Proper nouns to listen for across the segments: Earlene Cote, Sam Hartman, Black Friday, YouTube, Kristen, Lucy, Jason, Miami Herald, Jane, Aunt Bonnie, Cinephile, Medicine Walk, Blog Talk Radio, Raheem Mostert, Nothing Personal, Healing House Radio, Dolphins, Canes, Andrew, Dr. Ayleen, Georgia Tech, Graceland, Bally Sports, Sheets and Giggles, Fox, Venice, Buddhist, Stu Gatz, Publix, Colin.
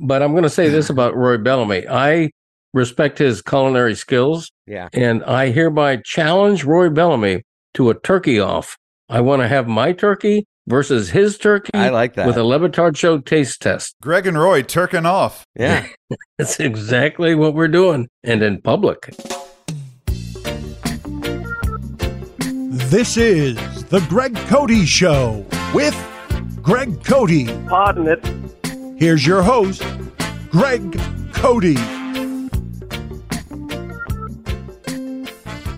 But I'm going to say this about Roy Bellamy. I respect his culinary skills. Yeah. And I hereby challenge Roy Bellamy to a turkey off. I want to have my turkey versus his turkey. I like that. With a Le Batard Show taste test. Greg and Roy turkin' off. Yeah. That's exactly what we're doing. And in public. This is The Greg Cote Show with Greg Cote. Pardon it. Here's your host, Greg Cote.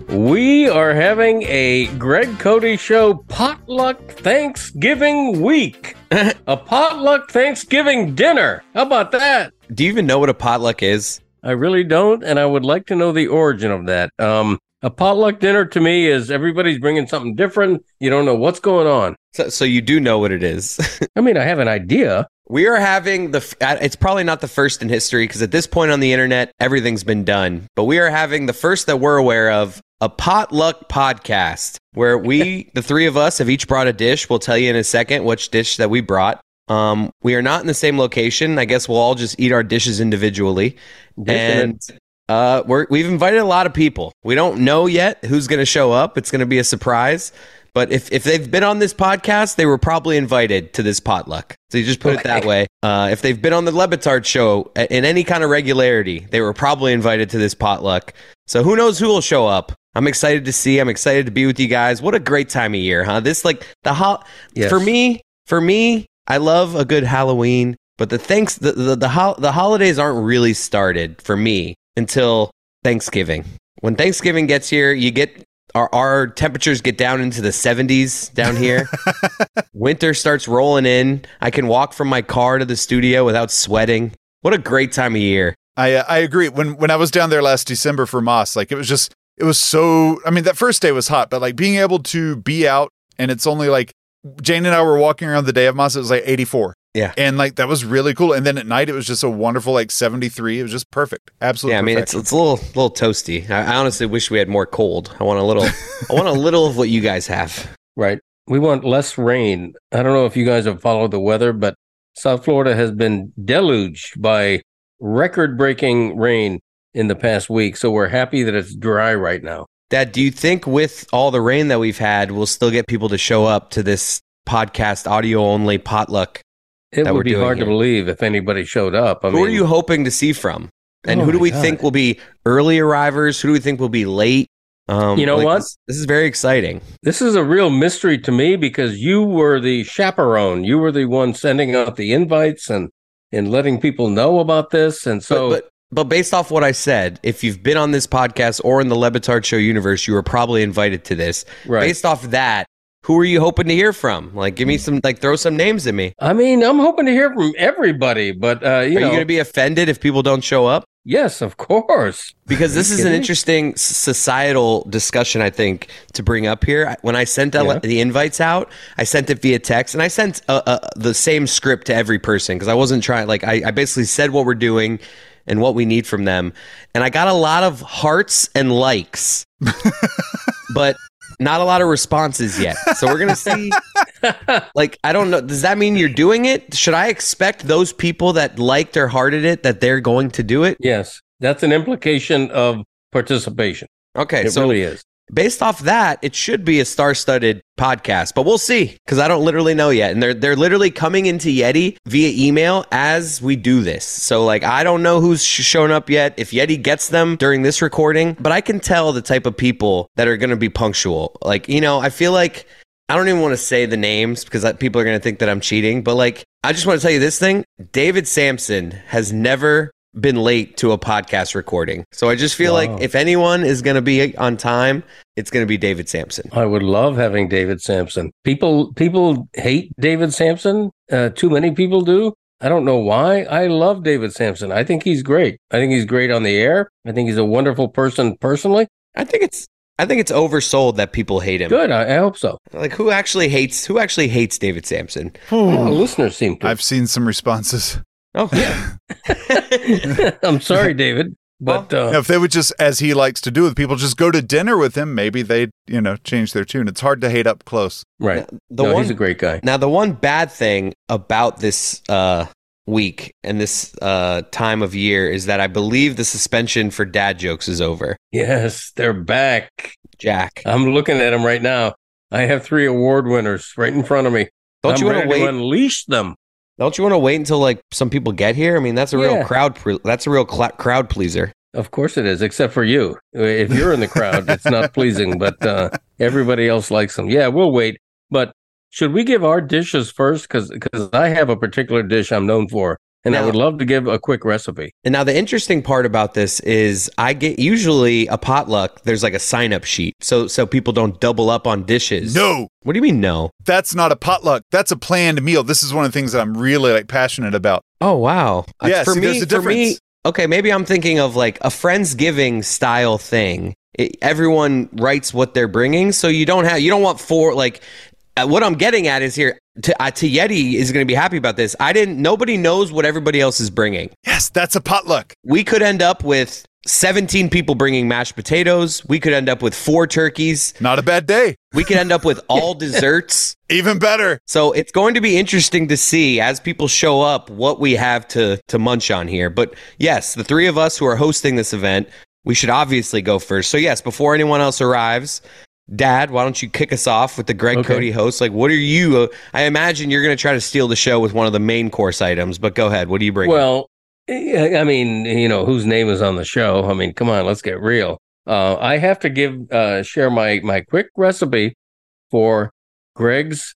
We are having a Greg Cote Show potluck Thanksgiving week. A potluck Thanksgiving dinner. How about that? Do you even know what a potluck is? I really don't, and I would like to know the origin of that. A potluck dinner to me is everybody's bringing something different. You don't know what's going on. So you do know what it is. I mean, I have an idea. We are having it's probably not the first in history because at this point on the internet, everything's been done. But we are having the first that we're aware of, a potluck podcast where we, the three of us, have each brought a dish. We'll tell you in a second which dish that we brought. We are not in the same location. I guess we'll all just eat our dishes individually. Different. And we've invited a lot of people. We don't know yet who's going to show up. It's going to be a surprise. But if they've been on this podcast, they were probably invited to this potluck. So you just put it that way. If they've been on the Le Batard Show in any kind of regularity, they were probably invited to this potluck. So who knows who will show up? I'm excited to see. I'm excited to be with you guys. What a great time of year, huh? This like the hot for me, I love a good Halloween, but the holidays aren't really started for me until Thanksgiving. When Thanksgiving gets here, you get our temperatures get down into the 70s down here. Winter starts rolling in. I can walk from my car to the studio without sweating. What a great time of year. I agree. When I was down there last December for Moss, like it was so, I mean, that first day was hot, but like being able to be out and it's only like Jane and I were walking around the day of Moss. It was like 84. Yeah. And like that was really cool. And then at night it was just a wonderful like 73. It was just perfect. Absolutely. Yeah, I mean it's a little toasty. I honestly wish we had more cold. I want a little of what you guys have. Right. We want less rain. I don't know if you guys have followed the weather, but South Florida has been deluged by record-breaking rain in the past week. So we're happy that it's dry right now. Dad, do you think with all the rain that we've had, we'll still get people to show up to this podcast audio-only potluck? It would be hard to believe if anybody showed up. Who are you hoping to see from? And who do we think will be early arrivers? Who do we think will be late? You know what? This is very exciting. This is a real mystery to me because you were the chaperone. You were the one sending out the invites and letting people know about this. And so, but based off what I said, if you've been on this podcast or in the Le Batard Show universe, you were probably invited to this. Right. Based off that, who are you hoping to hear from? Like, give me some, like, throw some names at me. I mean, I'm hoping to hear from everybody, but, you know. Are you going to be offended if people don't show up? Yes, of course. Because this is an interesting societal discussion, I think, to bring up here. When I sent the invites out, I sent it via text, and I sent the same script to every person because I wasn't trying, like, I basically said what we're doing and what we need from them. And I got a lot of hearts and likes, but not a lot of responses yet. So we're going to see, like, I don't know. Does that mean you're doing it? Should I expect those people that liked or hearted it, that they're going to do it? Yes. That's an implication of participation. Okay. It really is. Based off that, it should be a star-studded podcast, but we'll see because I don't literally know yet. And they're literally coming into Yeti via email as we do this. So like, I don't know who's shown up yet, if Yeti gets them during this recording, but I can tell the type of people that are going to be punctual. Like, you know, I feel like I don't even want to say the names because people are going to think that I'm cheating, but like, I just want to tell you this thing. David Samson has never been late to a podcast recording. So I just feel like if anyone is going to be on time, it's going to be David Samson. I would love having David Samson. People hate David Samson. Too many people do. I don't know why. I love David Samson. I think he's great. I think he's great on the air. I think he's a wonderful person personally. I think it's oversold that people hate him. Good. I hope so. Like, who actually hates David Samson? Listeners seem to. I've seen some responses. Oh, yeah. I'm sorry, David. But if they would just, as he likes to do with people, just go to dinner with him, maybe they'd, change their tune. It's hard to hate up close. Right. He's a great guy. Now, the one bad thing about this week and this time of year is that I believe the suspension for dad jokes is over. Yes, they're back. Jack. I'm looking at them right now. I have 3 award winners right in front of me. Don't you want to wait? Unleash them. Don't you want to wait until some people get here? I mean, that's a real crowd. That's a real crowd pleaser. Of course it is, except for you. If you're in the crowd, it's not pleasing. But everybody else likes them. Yeah, we'll wait. But should we give our dishes first? Because I have a particular dish I'm known for, and I would love to give a quick recipe. And now the interesting part about this is I get usually a potluck. There's a sign up sheet, so people don't double up on dishes. No. What do you mean, no? That's not a potluck. That's a planned meal. This is one of the things that I'm really passionate about. Oh, wow. Yeah, there's a difference. For me, okay, maybe I'm thinking of a Friendsgiving style thing. Everyone writes what they're bringing, so you don't want 4 what I'm getting at is here. Yeti is going to be happy about this. Nobody knows what everybody else is bringing. Yes, that's a potluck. We could end up with 17 people bringing mashed potatoes. We could end up with 4 turkeys. Not a bad day. We could end up with all desserts. Even better. So it's going to be interesting to see as people show up what we have to munch on here. But yes, the 3 of us who are hosting this event, we should obviously go first. So yes, before anyone else arrives, Dad, why don't you kick us off with the Greg Cote host? What are you? I imagine you're going to try to steal the show with one of the main course items, but go ahead. What do you bring? Well, I mean, whose name is on the show? I mean, come on, let's get real. I have to share my quick recipe for Greg's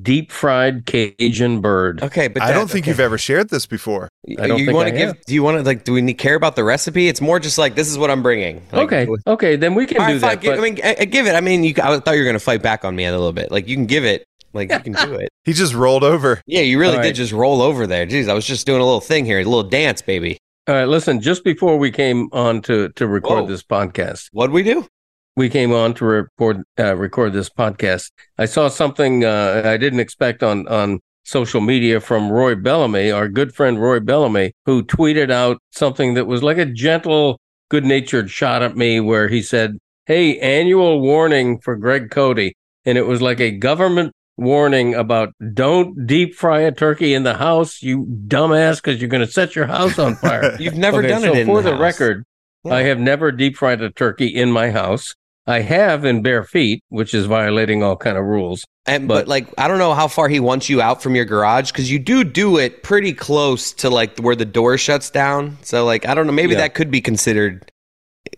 deep fried Cajun bird. Okay, but I don't think you've ever shared this before. I don't think I have. Do you want to do we care about the recipe? It's more just this is what I'm bringing. Okay, then we can do that. Give it. I mean, I thought you were going to fight back on me a little bit. You can give it. You can do it. He just rolled over. Yeah, you really did just roll over there. Jeez, I was just doing a little thing here, a little dance, baby. All right, listen. Just before we came on to record this podcast, what'd we do? We came on to record this podcast. I saw something I didn't expect on social media from Roy Bellamy, our good friend Roy Bellamy, who tweeted out something that was like a gentle, good-natured shot at me where he said, hey, annual warning for Greg Cote. And it was like a government warning about don't deep fry a turkey in the house, you dumbass, because you're going to set your house on fire. You've never done it in the house. So for the record, yeah. I have never deep fried a turkey in my house. I have in bare feet, which is violating all kind of rules. And but I don't know how far he wants you out from your garage, because you do it pretty close to where the door shuts down. So I don't know, maybe that could be considered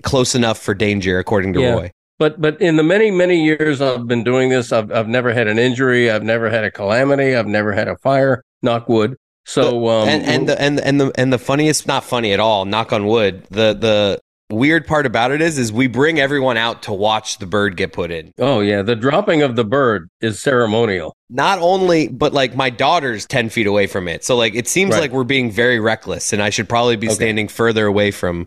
close enough for danger, according to Roy. But in the many, many years I've been doing this, I've never had an injury. I've never had a calamity. I've never had a fire. Knock wood. So the funniest, not funny at all. Knock on wood. The weird part about it is we bring everyone out to watch the bird get put in. Oh, yeah. The dropping of the bird is ceremonial. Not only, but my daughter's 10 feet away from it. So it seems like we're being very reckless, and I should probably be standing further away from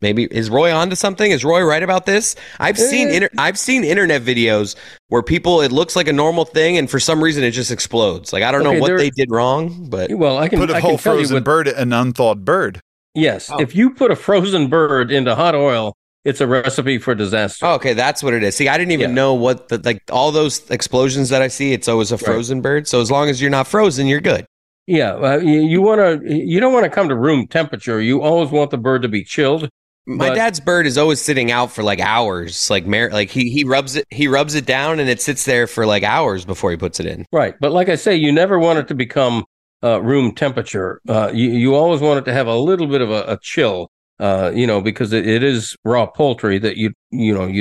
maybe is Roy onto something? Is Roy right about this? I've seen internet videos where people, it looks like a normal thing, and for some reason it just explodes. I don't know what they did wrong, but I can put a whole frozen bird, an unthawed bird. Yes. Oh. If you put a frozen bird into hot oil, it's a recipe for disaster. Oh, okay, that's what it is. See, I didn't even know what all those explosions that I see, it's always a frozen bird. So as long as you're not frozen, you're good. Yeah, you don't want to come to room temperature. You always want the bird to be chilled. My dad's bird is always sitting out for hours. He rubs it down and it sits there for hours before he puts it in. Right. But like I say, you never want it to become room temperature. You always want it to have a little bit of a chill, because it is raw poultry that you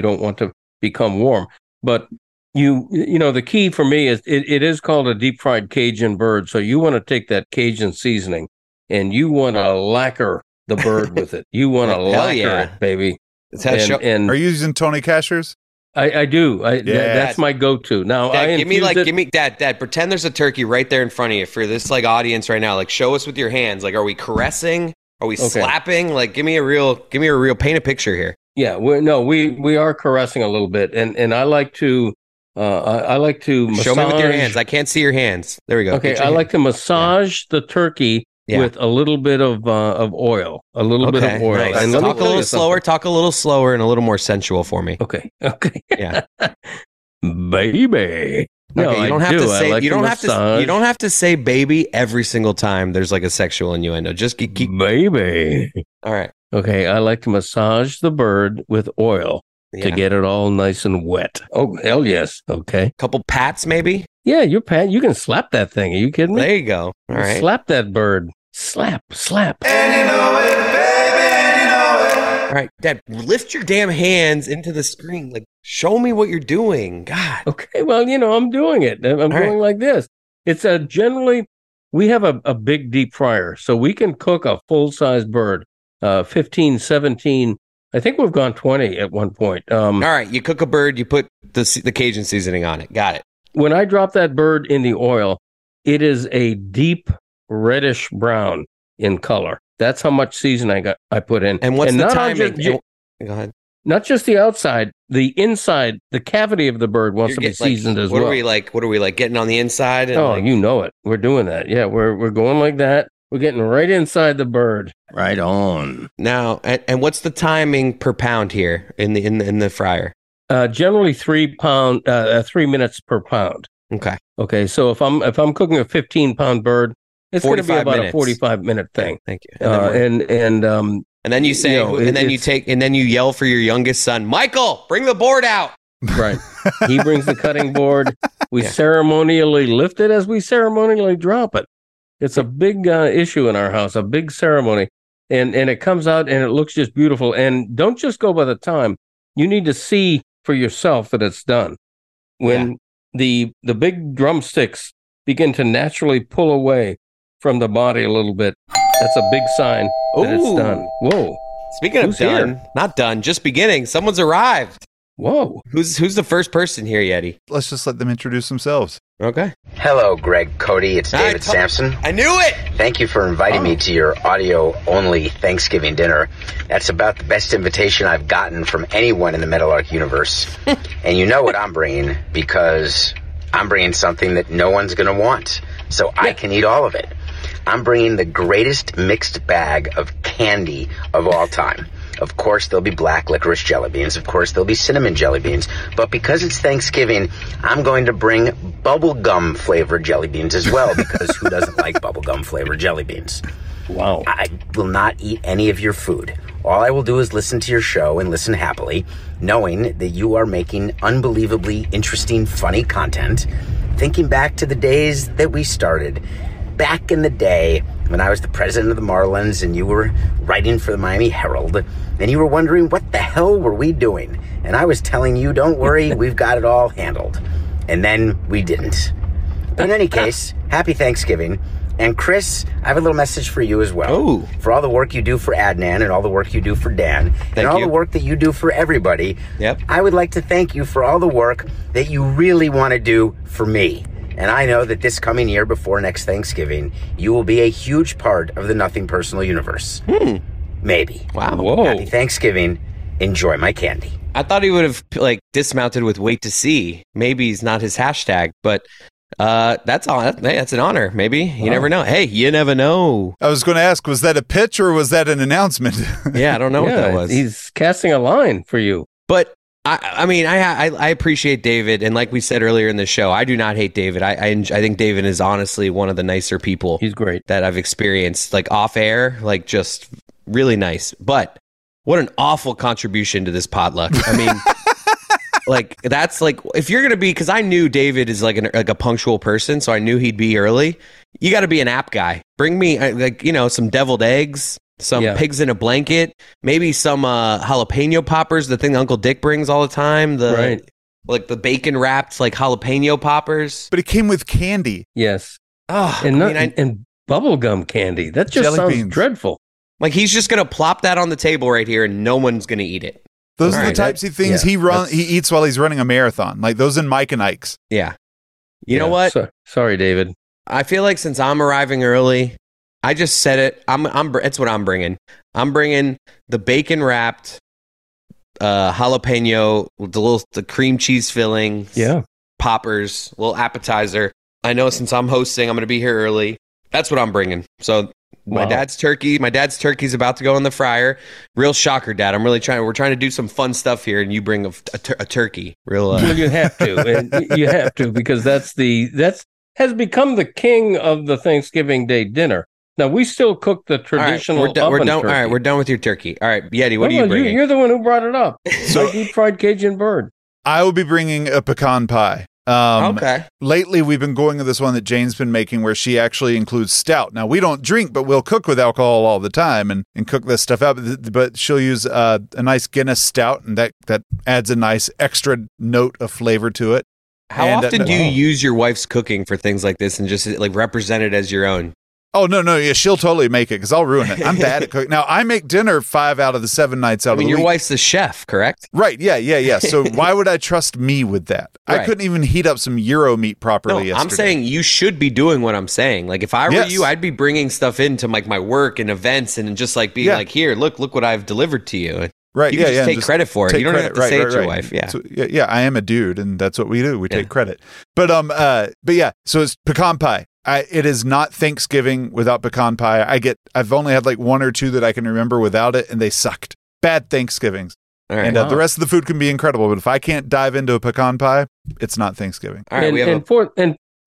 don't want to become warm. But the key for me is it is called a deep fried Cajun bird. So you want to take that Cajun seasoning and you want to lacquer the bird with it. You want to lacquer it, baby. Are you using Tony Chachere's? I do. That's my go-to. Now, Dad, give me, Dad. Pretend there's a turkey right there in front of you for this like audience right now. Like, show us with your hands. Like, are we caressing? Are we slapping? Like, give me a real paint a picture here. Yeah, we are caressing a little bit, and I like to. I like to massage. Show me with your hands. I can't see your hands. There we go. Okay, I like to massage the turkey with a little bit of oil. A little bit of oil. Nice. And let me talk a little slower and a little more sensual for me. Okay. Yeah. Baby. No, okay, you don't have to say baby every single time there's like a sexual innuendo. Just keep baby. All right. Okay, I like to massage the bird with oil. Yeah. To get it all nice and wet. Oh, hell yes. Okay. Couple pats, maybe? Yeah, you can slap that thing. Are you kidding me? There you go. All right. Slap that bird. Slap. And you know it, baby, and you know it. All right, Dad, lift your damn hands into the screen. Like, show me what you're doing. God. Okay, well, I'm doing it. I'm going like this. It's generally, we have a big deep fryer, so we can cook a full-size bird, 15, 17, I think we've gone 20 at one point. All right, you cook a bird, you put the Cajun seasoning on it. Got it. When I drop that bird in the oil, it is a deep reddish brown in color. That's how much seasoning I put in. And what's the timing? Go ahead. Not just the outside, the inside, the cavity of the bird wants to be seasoned as well. What are we like getting on the inside? And you know it. We're doing that. Yeah, we're going like that. We're getting right inside the bird. Right on. Now, and what's the timing per pound here in the fryer? Generally 3 minutes per pound. Okay. So if I'm cooking a 15-pound bird, it's going to be about a 45-minute thing. Thank you. And then you say, and then you yell for your youngest son, Michael, bring the board out. Right. He brings the cutting board. We ceremonially lift it as we ceremonially drop it. It's a big issue in our house, a big ceremony, and it comes out and it looks just beautiful. And don't just go by the time; you need to see for yourself that it's done. When the big drumsticks begin to naturally pull away from the body a little bit, that's a big sign that it's done. Whoa! Speaking of done, not done, just beginning. Someone's arrived. Whoa! Who's the first person here, Yeti? Let's just let them introduce themselves. Okay. Hello, Greg Cote. It's David Samson. I knew it! Thank you for inviting me to your audio-only Thanksgiving dinner. That's about the best invitation I've gotten from anyone in the Metal Arc universe. And you know what I'm bringing, because I'm bringing something that no one's going to want, so I can eat all of it. I'm bringing the greatest mixed bag of candy of all time. Of course, there'll be black licorice jelly beans. Of course, there'll be cinnamon jelly beans. But because it's Thanksgiving, I'm going to bring bubblegum flavored jelly beans as well, because who doesn't like bubblegum flavored jelly beans? Wow. I will not eat any of your food. All I will do is listen to your show and listen happily, knowing that you are making unbelievably interesting, funny content, thinking back to the days that we started. Back in the day when I was the president of the Marlins and you were writing for the Miami Herald and you were wondering what the hell were we doing, and I was telling you, don't worry, we've got it all handled, and then we didn't. But in any case, happy Thanksgiving. And Chris, I have a little message for you as well. Oh. For all the work you do for Adnan and all the work you do for Dan and all the work that you do for everybody, I would like to thank you for all the work that you really want to do for me. And I know that this coming year, before next Thanksgiving, you will be a huge part of the Nothing Personal universe. Maybe. Wow. Whoa. Happy Thanksgiving. Enjoy my candy. I thought he would have dismounted with wait to see. Maybe he's not his hashtag, but that's all. That's an honor. Maybe. You never know. Hey, you never know. I was going to ask, was that a pitch or was that an announcement? I don't know what that was. He's casting a line for you. But I mean, I appreciate David, and like we said earlier in the show, I do not hate David. I think David is honestly one of the nicer people. He's great. That I've experienced, off air, just really nice. But what an awful contribution to this potluck. I mean, that's if you're gonna be, because I knew David is a punctual person, so I knew he'd be early. You got to be an app guy. Bring me some deviled eggs. Some pigs in a blanket, maybe some jalapeno poppers, the thing Uncle Dick brings all the time, the bacon wrapped jalapeno poppers. But it came with candy. Yes. Oh, and bubblegum candy. That just sounds dreadful. He's just going to plop that on the table right here and no one's going to eat it. Those are the types of things he eats while he's running a marathon. Like those in Mike and Ike's. Yeah. You know what? Sorry, David. I feel like since I'm arriving early, I just said it. It's what I'm bringing. I'm bringing the bacon wrapped jalapeno, the cream cheese filling, poppers, little appetizer. I know since I'm hosting, I'm going to be here early. That's what I'm bringing. So my dad's turkey's about to go in the fryer. Real shocker, Dad. We're trying to do some fun stuff here, and you bring a turkey. Real. Well, you have to. You have to, because that's has become the king of the Thanksgiving Day dinner. Now, we still cook the traditional oven turkey. All right, we're done with your turkey. All right, Yeti, what are you bringing? You're the one who brought it up. So deep fried Cajun bird. I will be bringing a pecan pie. Okay. Lately, we've been going to this one that Jane's been making where she actually includes stout. Now, we don't drink, but we'll cook with alcohol all the time and cook this stuff up. But she'll use a nice Guinness stout, and that adds a nice extra note of flavor to it. How often do you use your wife's cooking for things like this and just like represent it as your own? Oh, no. Yeah, she'll totally make it because I'll ruin it. I'm bad at cooking. Now, I make dinner 5 out of the 7 nights out of the week. Your wife's the chef, correct? Right. Yeah. So why would I trust me with that? Right. I couldn't even heat up some gyro meat properly yesterday. I'm saying you should be doing what I'm saying. Like, if I were you, I'd be bringing stuff into like my work and events and just like being like, here, look what I've delivered to you. Right. You can just take credit for it. You don't have to say it's your wife. Yeah. So, yeah. I am a dude, and that's what we do. We take credit. But so it's pecan pie. It is not Thanksgiving without pecan pie. I've only had like one or two that I can remember without it, and they sucked. Bad Thanksgivings. All right. And the rest of the food can be incredible, but if I can't dive into a pecan pie, it's not Thanksgiving. All right.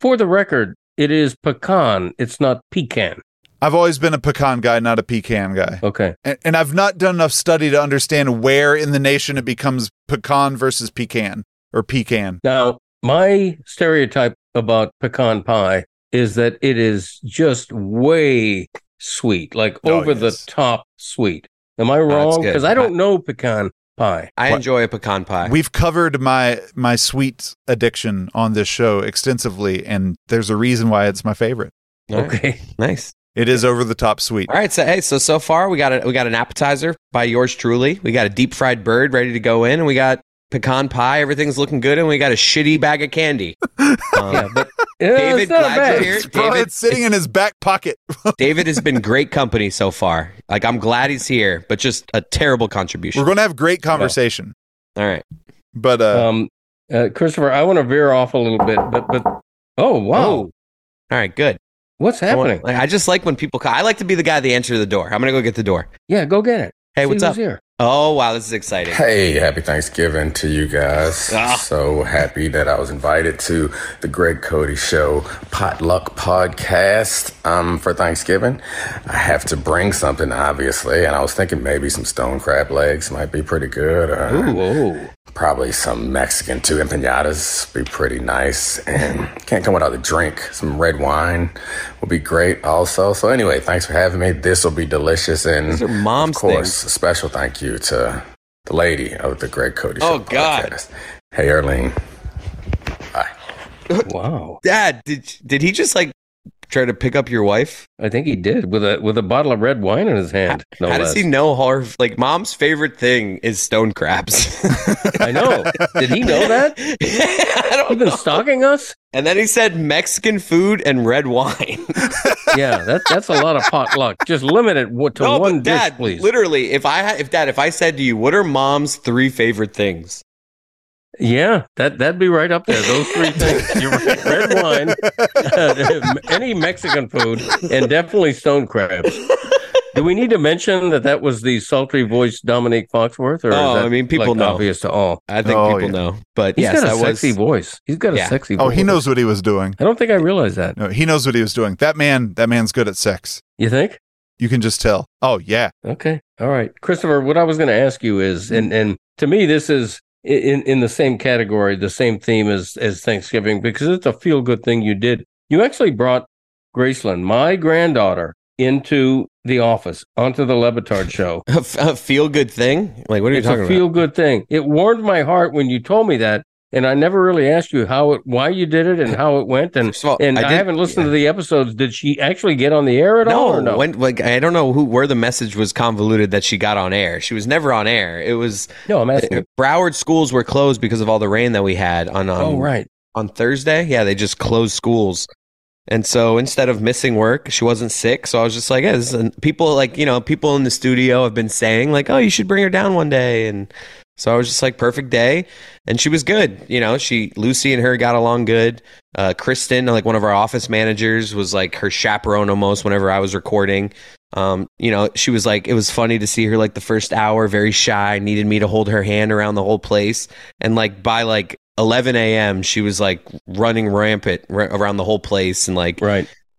For the record, it is pecan. It's not pecan. I've always been a pecan guy, not a pecan guy. Okay. And I've not done enough study to understand where in the nation it becomes pecan versus pecan or pecan. Now, my stereotype about pecan pie is that it is just way sweet, like the top sweet. Am I wrong? Because I don't know pecan pie. I enjoy a pecan pie. We've covered my sweet addiction on this show extensively, and there's a reason why it's my favorite. Okay. Nice. It is over the top sweet. All right, so far we got an appetizer by yours truly. We got a deep fried bird ready to go in, and we got pecan pie. Everything's looking good, and we got a shitty bag of candy. But David, glad you're here. It's sitting in his back pocket. David has been great company so far. Like, I'm glad he's here, but just a terrible contribution. We're going to have great conversation. All right, but Christopher, I want to veer off a little bit, but oh wow, all right, good. What's happening? I just like when people call. I like to be the guy that answers the door. I'm going to go get the door. Yeah, go get it. Hey, what's up? Here. Oh, wow, this is exciting. Hey, happy Thanksgiving to you guys. So happy that I was invited to the Greg Cote Show Potluck Podcast for Thanksgiving. I have to bring something, obviously, and I was thinking maybe some stone crab legs might be pretty good. Ooh. Probably some Mexican, too. Empanadas be pretty nice. And can't come without a drink. Some red wine will be great also. So anyway, thanks for having me. This will be delicious. And, of course, a special thank you to the lady of the Greg Cote Show podcast. Hey, Arlene. Bye. Wow. Dad, did he just, like, try to pick up your wife? I think he did, with a bottle of red wine in his hand. How does he know her? Like, Mom's favorite thing is stone crabs. I know. Did he know that? I don't know. He's been stalking us? And then he said Mexican food and red wine. Yeah, that's a lot of potluck. Just limit it to one dish, please. Literally, if I said to you, what are Mom's 3 favorite things? Yeah, that'd be right up there. Those 3 things. You're right. Red wine, any Mexican food, and definitely stone crabs. Do we need to mention that was the sultry voiced Dominique Foxworth? Or is that, I mean, people know. Obvious to all. I think people know. But he's got a sexy voice. He's got a sexy voice. Oh, he knows what he was doing. I don't think I realized that. No, he knows what he was doing. That man's good at sex. You think? You can just tell. Oh, yeah. Okay. All right. Christopher, what I was going to ask you is, and to me, this is in the same category, the same theme as Thanksgiving, because it's a feel-good thing you did. You actually brought Graceland, my granddaughter, into the office, onto the Le Batard show. A feel-good thing? Like, what are you talking about? It's a feel-good thing. It warmed my heart when you told me that, And I never really asked you why you did it and how it went. And so, and I haven't listened to the episodes. Did she actually get on the air at all? Or no. I don't know where the message was convoluted that she got on air. She was never on air. It was I'm asking. Broward schools were closed because of all the rain that we had on Thursday. Yeah, they just closed schools. And so instead of missing work, she wasn't sick. So I was just like, people in the studio have been saying like, oh, you should bring her down one day. And so I was just like, perfect day. And she was good. You know, Lucy and her got along good. Kristen, like one of our office managers, was like her chaperone almost whenever I was recording. She was like, it was funny to see her like the first hour, very shy, needed me to hold her hand around the whole place. And like by like 11 a.m. she was like running rampant around the whole place and like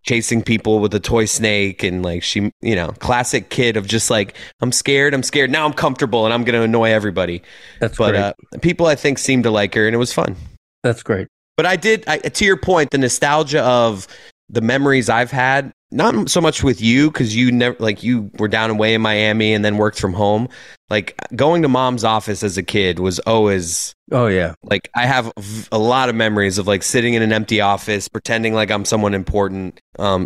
chasing people with a toy snake and like she, classic kid of just like, I'm scared. Now I'm comfortable and I'm going to annoy everybody. People I think seemed to like her and it was fun. That's great. But I to your point, the nostalgia of the memories I've had, not so much with you because you never you were down away in Miami and then worked from home. Like going to mom's office as a kid was always. Oh, yeah. Like I have a lot of memories of like sitting in an empty office, pretending like I'm someone important.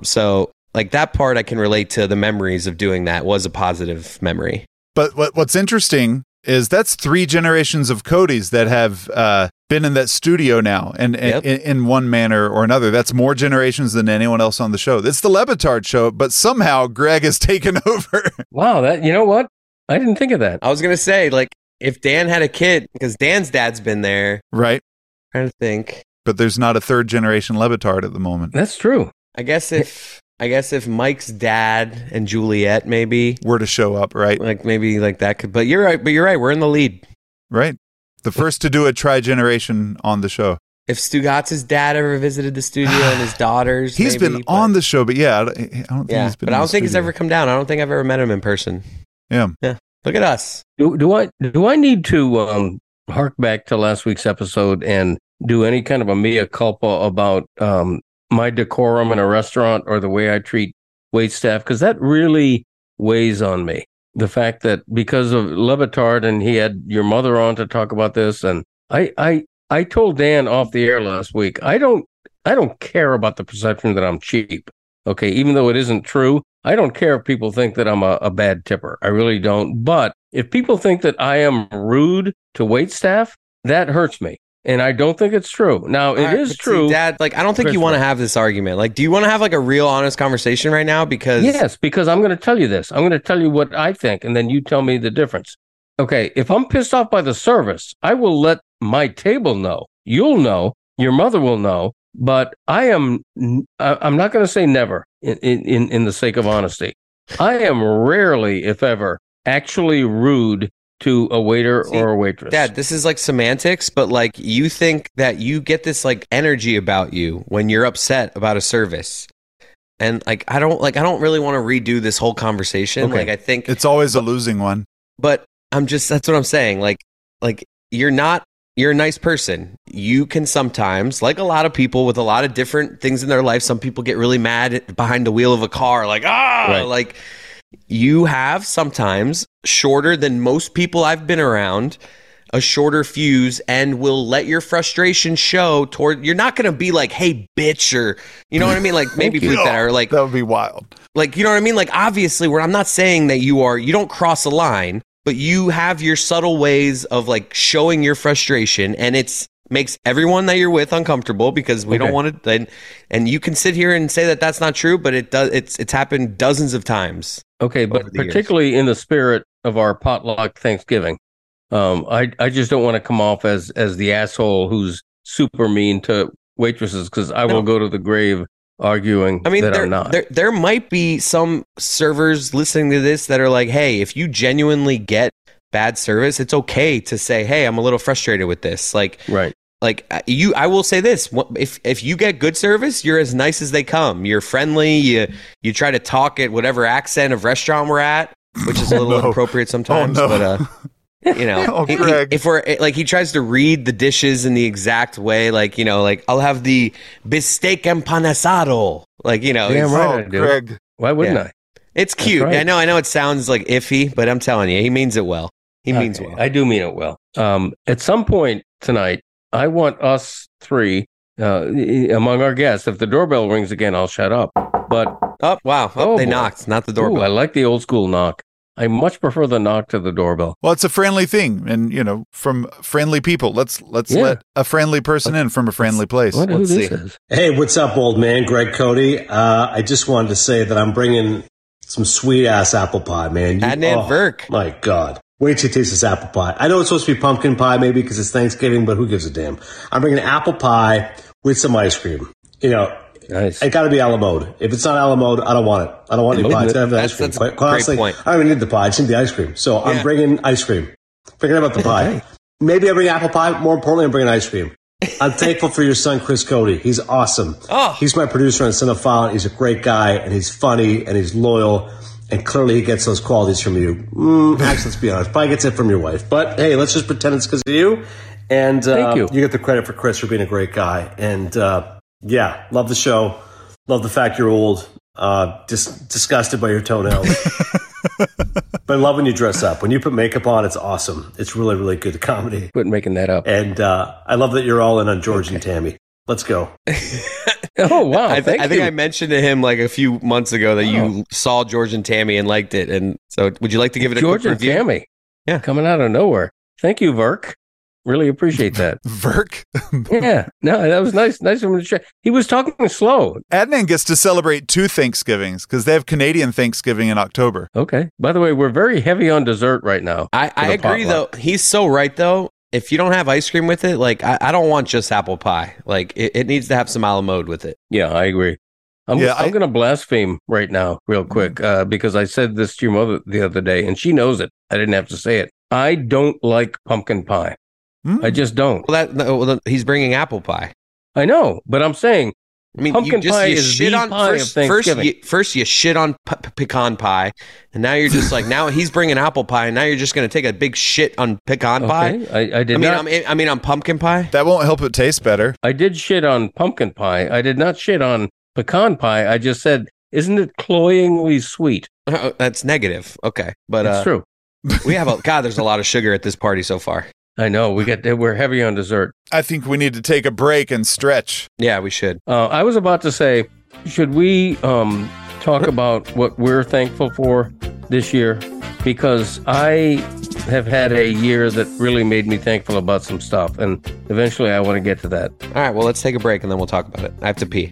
So like that part I can relate to. The memories of doing that was a positive memory. But what's interesting is that's three generations of Cotes that have been in that studio now and in one manner or another. That's more generations than anyone else on the show. It's the Le Batard show, but somehow Greg has taken over. Wow. That, you know what? I didn't think of that. I was going to say, like, if Dan had a kid, because Dan's dad's been there. Right. I'm trying to think. But there's not a third generation Le Batard at the moment. That's true. I guess if Mike's dad and Juliet maybe were to show up, right? Like maybe like that could, but you're right. We're in the lead. Right. The first to do a tri-generation on the show. If Stugatz's dad ever visited the studio and his daughters. He's maybe, been on the show, but I don't think he's been on the studio. But I don't think he's ever come down. I don't think I've ever met him in person. Yeah. Yeah. Look at us. Do I need to hark back to last week's episode and do any kind of a mea culpa about my decorum in a restaurant or the way I treat waitstaff? Because that really weighs on me. The fact that because of Le Batard, and he had your mother on to talk about this, and I told Dan off the air last week, I don't care about the perception that I'm cheap. Okay, even though it isn't true, I don't care if people think that I'm a bad tipper. I really don't. But if people think that I am rude to waitstaff, that hurts me. And I don't think it's true. Now, it is true. See, Dad, like, I don't think you want to have this argument. Like, do you want to have like a real honest conversation right now? Because yes, because I'm going to tell you this. I'm going to tell you what I think. And then you tell me the difference. Okay. If I'm pissed off by the service, I will let my table know. You'll know. Your mother will know. But I'm not going to say never in the sake of honesty. I am rarely, if ever, actually rude to a waiter or a waitress. Dad, this is like semantics, but like you think that you get this like energy about you when you're upset about a service. And like, I don't really want to redo this whole conversation. Okay. Like, I think it's always a losing one, but that's what I'm saying. Like you're a nice person. You can sometimes, like a lot of people with a lot of different things in their life, some people get really mad behind the wheel of a car, like, like you have sometimes shorter than most people I've been around, a shorter fuse, and will let your frustration show toward. You're not going to be like, hey, bitch, or you know what I mean? Like maybe that, or like, that would be wild. Like, you know what I mean? Like, obviously where I'm not saying that you don't cross a line. But you have your subtle ways of like showing your frustration, and it makes everyone that you're with uncomfortable because we don't want to. And you can sit here and say that that's not true, but it does. It's happened dozens of times. Okay, but particularly in the spirit of our potluck Thanksgiving, I just don't want to come off as the asshole who's super mean to waitresses because I will go to the grave arguing that I'm not. There might be some servers listening to this that are like, hey, if you genuinely get bad service, it's okay to say, hey, I'm a little frustrated with this. Like, right. Like you, I will say this: if you get good service, you're as nice as they come. You're friendly. You try to talk at whatever accent of restaurant we're at, which is a little inappropriate sometimes. Oh, no. But you know, if we're like, he tries to read the dishes in the exact way, like, you know, like I'll have the bistec empanizado, like, you know, Greg. Why wouldn't I? It's cute. Right. I know it sounds like iffy, but I'm telling you, he means it well. I do mean it well. At some point tonight, I want us three among our guests. If the doorbell rings again, I'll shut up. But they knocked, not the doorbell. Ooh, I like the old school knock. I much prefer the knock to the doorbell. Well, it's a friendly thing, and from friendly people. Let's let a friendly person in from a friendly place. Let's see. Hey, what's up, old man? Greg Cote. I just wanted to say that I'm bringing some sweet ass apple pie, man. Adnan Burke. My God. Wait till you taste this apple pie. I know it's supposed to be pumpkin pie maybe because it's Thanksgiving, but who gives a damn? I'm bringing apple pie with some ice cream. Nice. It got to be a la mode. If it's not a la mode, I don't want it. I don't want any pie. It's got to have the ice cream. Quite honestly, I don't even need the pie. I just need the ice cream. So I'm bringing ice cream. Forget about the pie. Okay. Maybe I bring apple pie. More importantly, I'm bringing ice cream. I'm thankful for your son, Chris Cote. He's awesome. Oh. He's my producer on Cinephile. He's a great guy, and he's funny, and he's loyal. And clearly he gets those qualities from you. Actually, let's be honest. Probably gets it from your wife. But, hey, let's just pretend it's because of you. And you get the credit for Chris for being a great guy. And, love the show. Love the fact you're old. Disgusted by your toenails. But I love when you dress up. When you put makeup on, it's awesome. It's really, really good comedy. Quit making that up. And I love that you're all in on George and Tammy. Let's go. Oh, wow. I think I mentioned to him like a few months ago that you saw George and Tammy and liked it. And so would you like to give it a George quick review? George and Tammy. Yeah. Coming out of nowhere. Thank you, Verk. Really appreciate that. Verk? Yeah. No, that was nice. Nice of him to check. He was talking slow. Adnan gets to celebrate two Thanksgivings because they have Canadian Thanksgiving in October. Okay. By the way, we're very heavy on dessert right now. I agree, potluck. Though. He's so right, though. If you don't have ice cream with it, like I don't want just apple pie. Like it needs to have some a la mode with it. Yeah, I agree. I'm going to blaspheme right now real quick because I said this to your mother the other day and she knows it. I didn't have to say it. I don't like pumpkin pie. I just don't. Well, he's bringing apple pie. I know, but I'm saying pumpkin pie is the pie of Thanksgiving. First you shit on pecan pie, and now you're just like, now he's bringing apple pie, and now you're just going to take a big shit on pecan pie? I mean, on pumpkin pie? That won't help it taste better. I did shit on pumpkin pie. I did not shit on pecan pie. I just said, isn't it cloyingly sweet? Oh, that's negative. Okay. But that's true. We have there's a lot of sugar at this party so far. I know we're heavy on dessert. I think we need to take a break and stretch. Yeah, we should. I was about to say, should we talk about what we're thankful for this year? Because I have had a year that really made me thankful about some stuff, and eventually I want to get to that. All right, well, let's take a break and then we'll talk about it. I have to pee.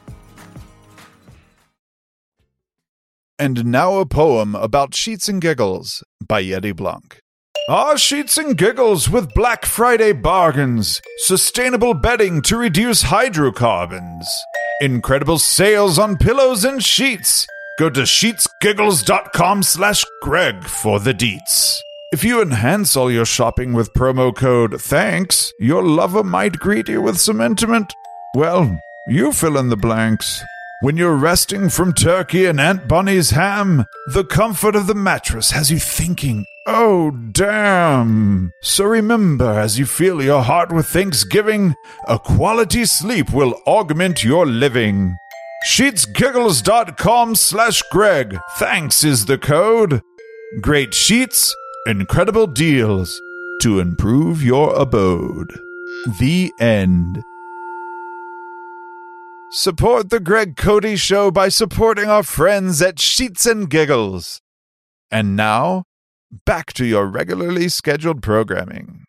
And now a poem about Sheets and Giggles by Yeti Blanc. Sheets and Giggles with Black Friday bargains, sustainable bedding to reduce hydrocarbons, incredible sales on pillows and sheets. Go to sheetsgiggles.com/Greg for the deets. If you enhance all your shopping with promo code THANKS, your lover might greet you with some intimate, well, you fill in the blanks. When you're resting from turkey and Aunt Bonnie's ham, the comfort of the mattress has you thinking, oh, damn. So remember, as you fill your heart with Thanksgiving, a quality sleep will augment your living. Sheetsgiggles.com/Greg. Thanks is the code. Great sheets, incredible deals to improve your abode. The end. Support The Greg Cote Show by supporting our friends at Sheets and Giggles. And now, Back to your regularly scheduled programming.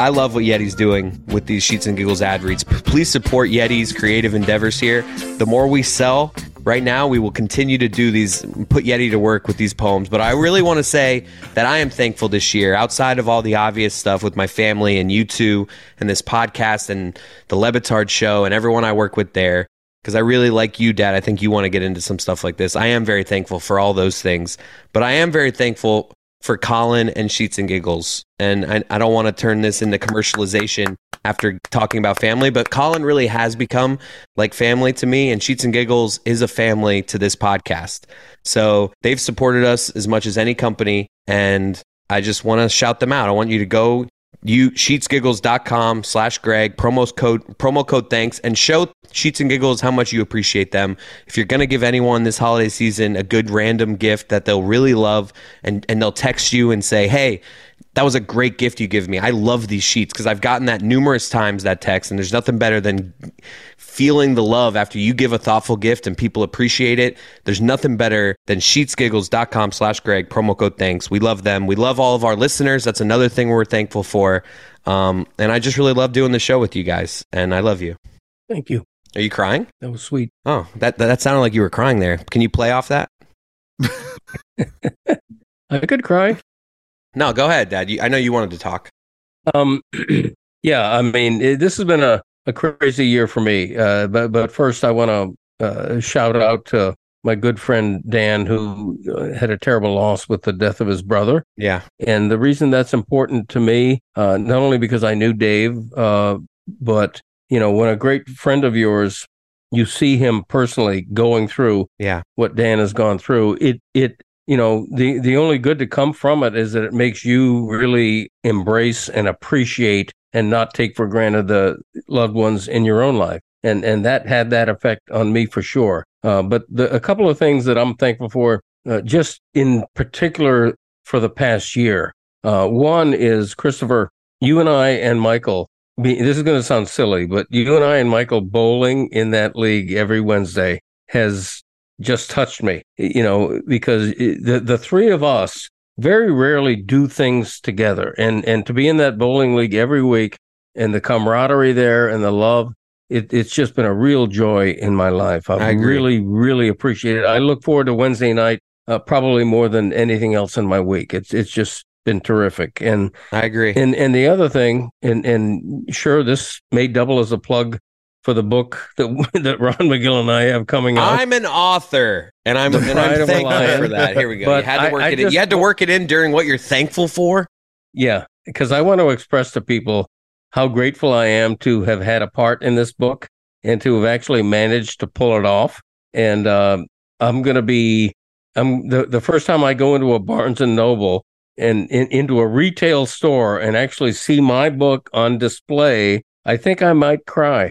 I love what Yeti's doing with these Sheets and Giggles ad reads. Please support Yeti's creative endeavors here. The more we sell right now, we will continue to do these, put Yeti to work with these poems. But I really want to say that I am thankful this year, outside of all the obvious stuff with my family and you two and this podcast and the Le Batard show and everyone I work with there, because I really like you, Dad. I think you want to get into some stuff like this. I am very thankful for all those things. But I am very thankful for Colin and Sheets and Giggles. And I don't want to turn this into commercialization after talking about family, but Colin really has become like family to me, and Sheets and Giggles is a family to this podcast. So they've supported us as much as any company, and I just want to shout them out. I want you to go sheetsgiggles.com/Greg, promo code thanks, and show Sheets and Giggles how much you appreciate them. If you're going to give anyone this holiday season a good random gift that they'll really love, and they'll text you and say, hey, that was a great gift you give me. I love these sheets, because I've gotten that numerous times, that text, and there's nothing better than feeling the love after you give a thoughtful gift and people appreciate it. There's nothing better than sheetsgiggles.com/Greg, promo code thanks. We love them. We love all of our listeners. That's another thing we're thankful for. And I just really love doing the show with you guys, and I love you. Thank you. Are you crying? That was sweet. Oh, that sounded like you were crying there. Can you play off that? I could cry. No, go ahead, Dad. I know you wanted to talk. Yeah, I mean, this has been a crazy year for me. But first, I want to shout out to my good friend, Dan, who had a terrible loss with the death of his brother. Yeah. And the reason that's important to me, not only because I knew Dave, but, you know, when a great friend of yours, you see him personally going through what Dan has gone through, it you know, the only good to come from it is that it makes you really embrace and appreciate and not take for granted the loved ones in your own life. And that had that effect on me for sure. But a couple of things that I'm thankful for, just in particular for the past year. One is, Christopher, you and I and Michael, this is going to sound silly, but you and I and Michael bowling in that league every Wednesday has just touched me, you know, because the three of us very rarely do things together. And to be in that bowling league every week, and the camaraderie there and the love, it's just been a real joy in my life. I really, really appreciate it. I look forward to Wednesday night probably more than anything else in my week. It's just been terrific. And I agree. And the other thing, and sure, this may double as a plug for the book that Ron McGill and I have coming out. I'm an author, and I'm thankful for that. Here we go. But you had to work it in during what you're thankful for? Yeah, because I want to express to people how grateful I am to have had a part in this book and to have actually managed to pull it off. And I'm going to be... the first time I go into a Barnes & Noble and into a retail store and actually see my book on display, I think I might cry.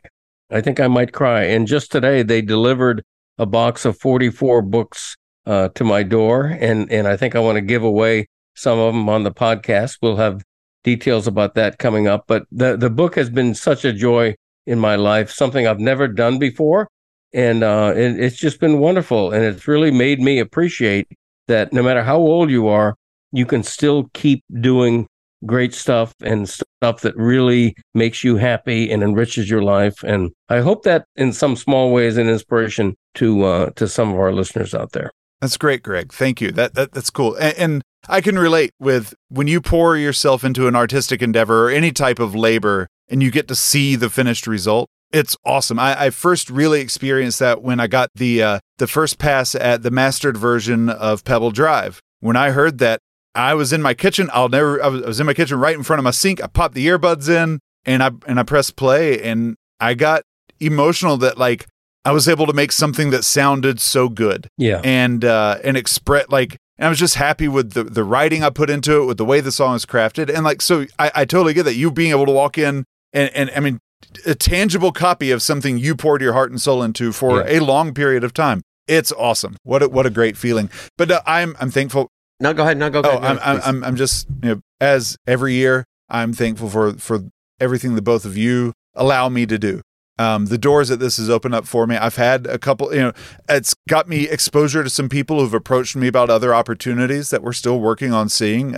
And just today, they delivered a box of 44 books to my door. And I think I want to give away some of them on the podcast. We'll have details about that coming up. But the book has been such a joy in my life, something I've never done before. And it's just been wonderful. And it's really made me appreciate that no matter how old you are, you can still keep doing great stuff and stuff that really makes you happy and enriches your life. And I hope that in some small way is an inspiration to some of our listeners out there. That's great, Greg. Thank you. That's cool. And I can relate with when you pour yourself into an artistic endeavor or any type of labor and you get to see the finished result. It's awesome. I first really experienced that when I got the first pass at the mastered version of Pebble Drive. When I heard that, I was in my kitchen. I was in my kitchen right in front of my sink. I popped the earbuds in and I pressed play, and I got emotional that like I was able to make something that sounded so good. Yeah. And express like, and I was just happy with the writing I put into it, with the way the song is crafted. And like, so I totally get that, you being able to walk in and I mean, a tangible copy of something you poured your heart and soul into for a long period of time. It's awesome. What a great feeling. But I'm thankful. No, go ahead. No, go ahead. I'm just, you know, as every year, I'm thankful for everything that both of you allow me to do. The doors that this has opened up for me, I've had a couple, it's got me exposure to some people who've approached me about other opportunities that we're still working on seeing,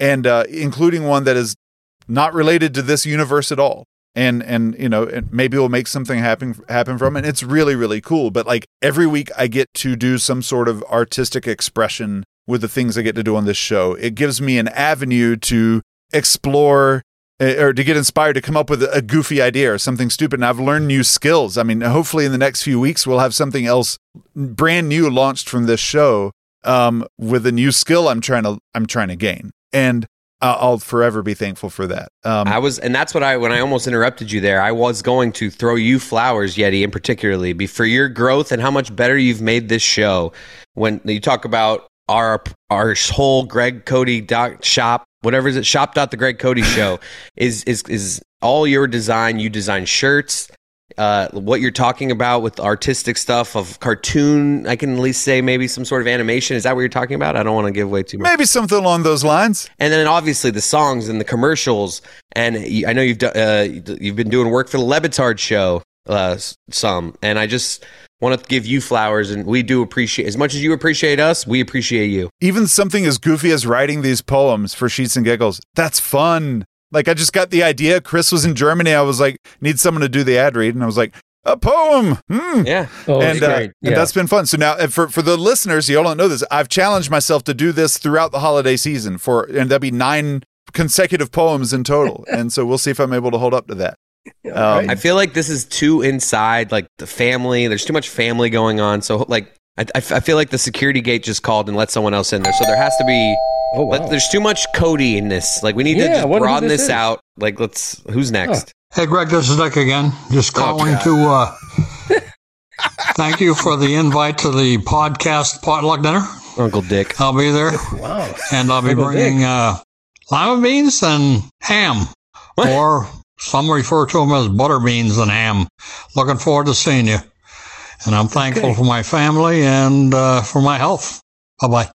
and including one that is not related to this universe at all. And maybe we'll make something happen from it. And it's really, really cool. But like every week I get to do some sort of artistic expression with the things I get to do on this show. It gives me an avenue to explore or to get inspired to come up with a goofy idea or something stupid. And I've learned new skills. I mean, hopefully in the next few weeks, we'll have something else brand new launched from this show with a new skill I'm trying to gain. And I'll forever be thankful for that. When I almost interrupted you there, I was going to throw you flowers, Yeti, in particularly for your growth and how much better you've made this show. When you talk about our whole Greg Cote shop, whatever is it, shop.thegregcoteshow is all your design. You design shirts, what you're talking about with artistic stuff of cartoon. I can at least say maybe some sort of animation. Is that what you're talking about? I don't want to give away too much. Maybe something along those lines. And then obviously the songs and the commercials. And I know you've been doing work for the Le Batard show some. And I just want to give you flowers, and we do appreciate, as much as you appreciate us, we appreciate you. Even something as goofy as writing these poems for Sheets and Giggles, that's fun. Like, I just got the idea. Chris was in Germany. I was like, need someone to do the ad read. And I was like, a poem. Yeah. Oh, and that's been fun. So now for the listeners, you all don't know this, I've challenged myself to do this throughout the holiday season and that'd be 9 consecutive poems in total. And so we'll see if I'm able to hold up to that. I feel like this is too inside, like the family. There's too much family going on. So like, I feel like the security gate just called and let someone else in there. So there has to be... Oh, wow. There's too much Cote in this. Like, we need to just broaden this out. Like, who's next? Hey, Greg, this is Nick again. Just calling to thank you for the invite to the podcast potluck dinner. Uncle Dick. I'll be there. Wow. And I'll be bringing lima beans and ham. What? Or some refer to them as butter beans and ham. Looking forward to seeing you. And I'm thankful for my family and for my health. Bye-bye.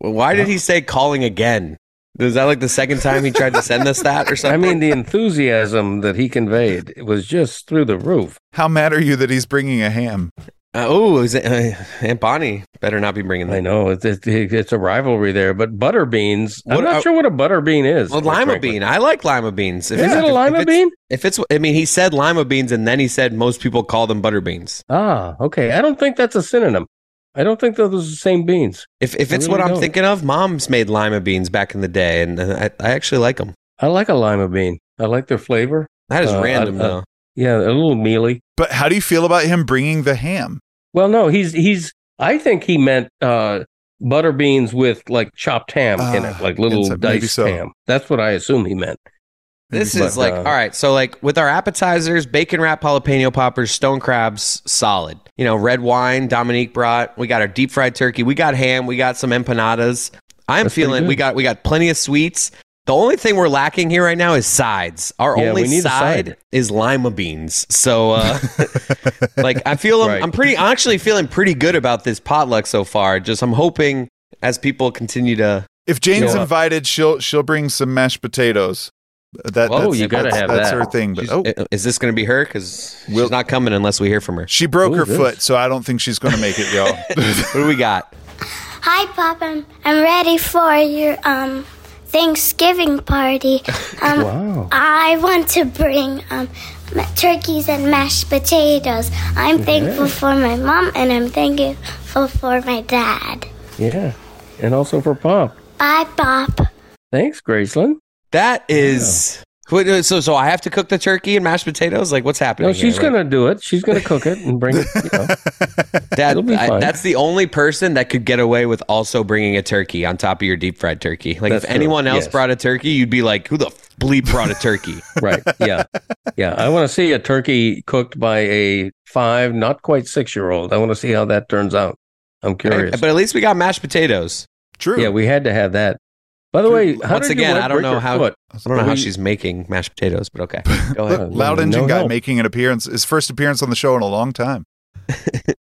Why did he say calling again? Is that like the second time he tried to send us that or something? I mean, the enthusiasm that he conveyed, it was just through the roof. How mad are you that he's bringing a ham? Aunt Bonnie better not be bringing that. I know, it's a rivalry there, but butter beans, I'm not sure what a butter bean is. Well, lima bean. I like lima beans. Is it a lima bean? He said lima beans, and then he said most people call them butter beans. Ah, okay. I don't think that's a synonym. I don't think those are the same beans. If it's really what I'm thinking of, Mom's made lima beans back in the day, and I actually like them. I like a lima bean. I like their flavor. That is random, though. Yeah, a little mealy. But how do you feel about him bringing the ham? Well, no, he's. I think he meant butter beans with like chopped ham in it, like little diced ham. That's what I assume he meant. All right. So like with our appetizers, bacon wrap, jalapeno poppers, stone crabs, solid, red wine Dominique brought, we got our deep fried turkey. We got ham. We got some empanadas. That's feeling we got plenty of sweets. The only thing we're lacking here right now is sides. Our only side is lima beans. So like I feel I'm actually feeling pretty good about this potluck so far. Just I'm hoping as people continue to. If Jane's invited, she'll bring some mashed potatoes. That's her thing. But is this going to be her? Because she's not coming unless we hear from her. She broke her foot, so I don't think she's going to make it, y'all. What do we got? Hi, Pop. I'm ready for your Thanksgiving party. Wow. I want to bring turkeys and mashed potatoes. I'm thankful for my mom, and I'm thankful for my dad. Yeah, and also for Pop. Bye, Pop. Thanks, Graceland. That is so. I have to cook the turkey and mashed potatoes. Like, what's happening? No, she's going to do it. She's going to cook it and bring it. Dad, it'll be fine. That's the only person that could get away with also bringing a turkey on top of your deep fried turkey. Like, if anyone else brought a turkey, you'd be like, "Who the bleep brought a turkey?" Right? Yeah, yeah. I want to see a turkey cooked by a 5, not quite 6-year-old. I want to see how that turns out. I'm curious. But at least we got mashed potatoes. True. Yeah, we had to have that. By the way, once again, I don't know how she's making mashed potatoes, but okay. Go ahead. Loud Engine Guy making an appearance, his first appearance on the show in a long time.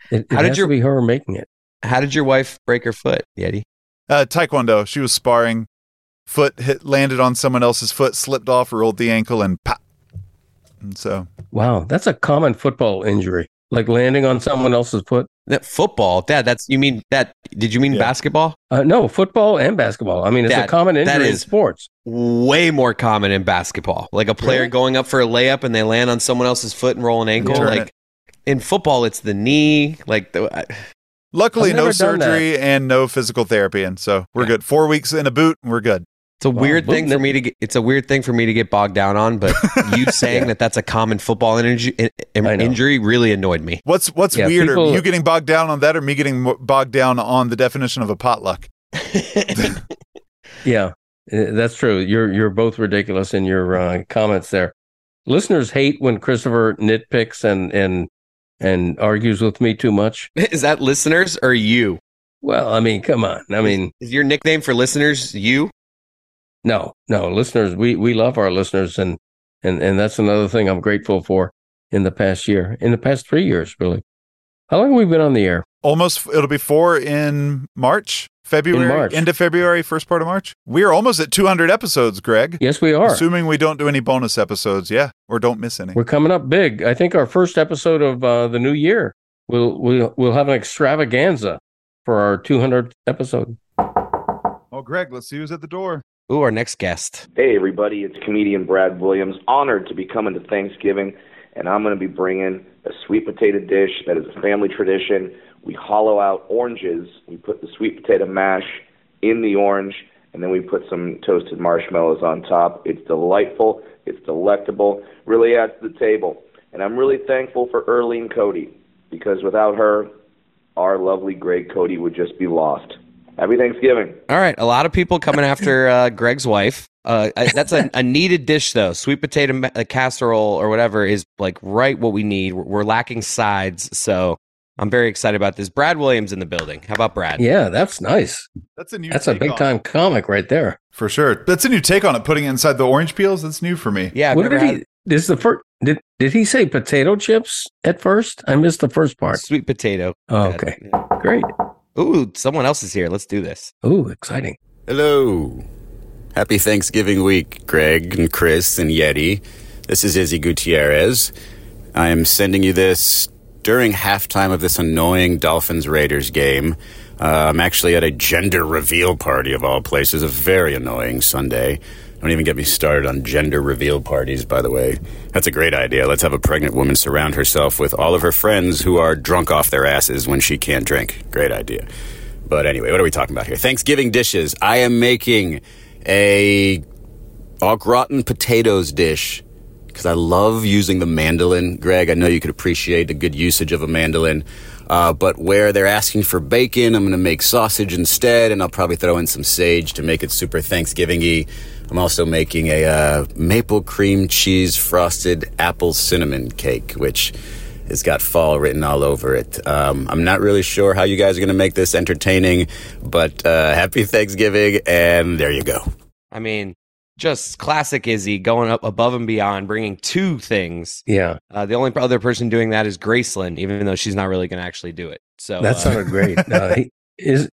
It has to be her making it. How did your wife break her foot, Yeti? Taekwondo. She was sparring. Foot landed on someone else's foot, slipped off, rolled the ankle, and pop. And so, wow, that's a common football injury, like landing on someone else's foot. That football, Dad. That's you mean that? Did you mean basketball? No, football and basketball. I mean, it's a common injury in sports. Way more common in basketball. Like a player going up for a layup and they land on someone else's foot and roll an ankle. Like in football, it's the knee. Like luckily, no surgery and no physical therapy, and so we're good. 4 weeks in a boot, and we're good. It's a weird thing for me to get. It's a weird thing for me to get bogged down on, but you saying that that's a common football injury really annoyed me. What's weirder, you getting bogged down on that, or me getting bogged down on the definition of a potluck? Yeah, that's true. You're both ridiculous in your comments there. Listeners hate when Christopher nitpicks and argues with me too much. Is that listeners or you? Well, I mean, come on. I mean, is your nickname for listeners you? No, listeners, we love our listeners, and that's another thing I'm grateful for in the past year, in the past 3 years, really. How long have we been on the air? Almost, it'll be four in March, end of February, first part of March. We're almost at 200 episodes, Greg. Yes, we are. Assuming we don't do any bonus episodes, or don't miss any. We're coming up big. I think our first episode of the new year, we'll have an extravaganza for our 200th episode. Oh, Greg, let's see who's at the door. Ooh, our next guest. Hey, everybody. It's comedian Brad Williams. Honored to be coming to Thanksgiving, and I'm going to be bringing a sweet potato dish that is a family tradition. We hollow out oranges. We put the sweet potato mash in the orange, and then we put some toasted marshmallows on top. It's delightful. It's delectable. Really adds to the table. And I'm really thankful for Earlene Cote, because without her, our lovely Greg Cote would just be lost. Happy Thanksgiving. All right. A lot of people coming after Greg's wife. That's a needed dish, though. Sweet potato casserole or whatever is like right what we need. We're lacking sides. So I'm very excited about this. Brad Williams in the building. How about Brad? Yeah, that's nice. That's a big time comic right there. For sure. That's a new take on it. Putting it inside the orange peels. That's new for me. Yeah. What this is the first. Did he say potato chips at first? I missed the first part. Sweet potato. Oh, okay. Yeah. Great. Ooh, someone else is here. Let's do this. Ooh, exciting. Hello. Happy Thanksgiving week, Greg and Chris and Yeti. This is Izzy Gutierrez. I am sending you this during halftime of this annoying Dolphins-Raiders game. I'm actually at a gender reveal party of all places, a very annoying Sunday. Don't even get me started on gender reveal parties, by the way. That's a great idea. Let's have a pregnant woman surround herself with all of her friends who are drunk off their asses when she can't drink. Great idea. But anyway, what are we talking about here? Thanksgiving dishes. I am making a au gratin potatoes dish because I love using the mandolin. Greg, I know you could appreciate a good usage of a mandolin. But where they're asking for bacon, I'm going to make sausage instead, and I'll probably throw in some sage to make it super Thanksgiving-y. I'm also making a maple cream cheese frosted apple cinnamon cake, which has got fall written all over it. I'm not really sure how you guys are going to make this entertaining, but happy Thanksgiving, and there you go. I mean, just classic Izzy going up above and beyond, bringing two things. Yeah. The only other person doing that is Graceland, even though she's not really going to actually do it. So that sounded great.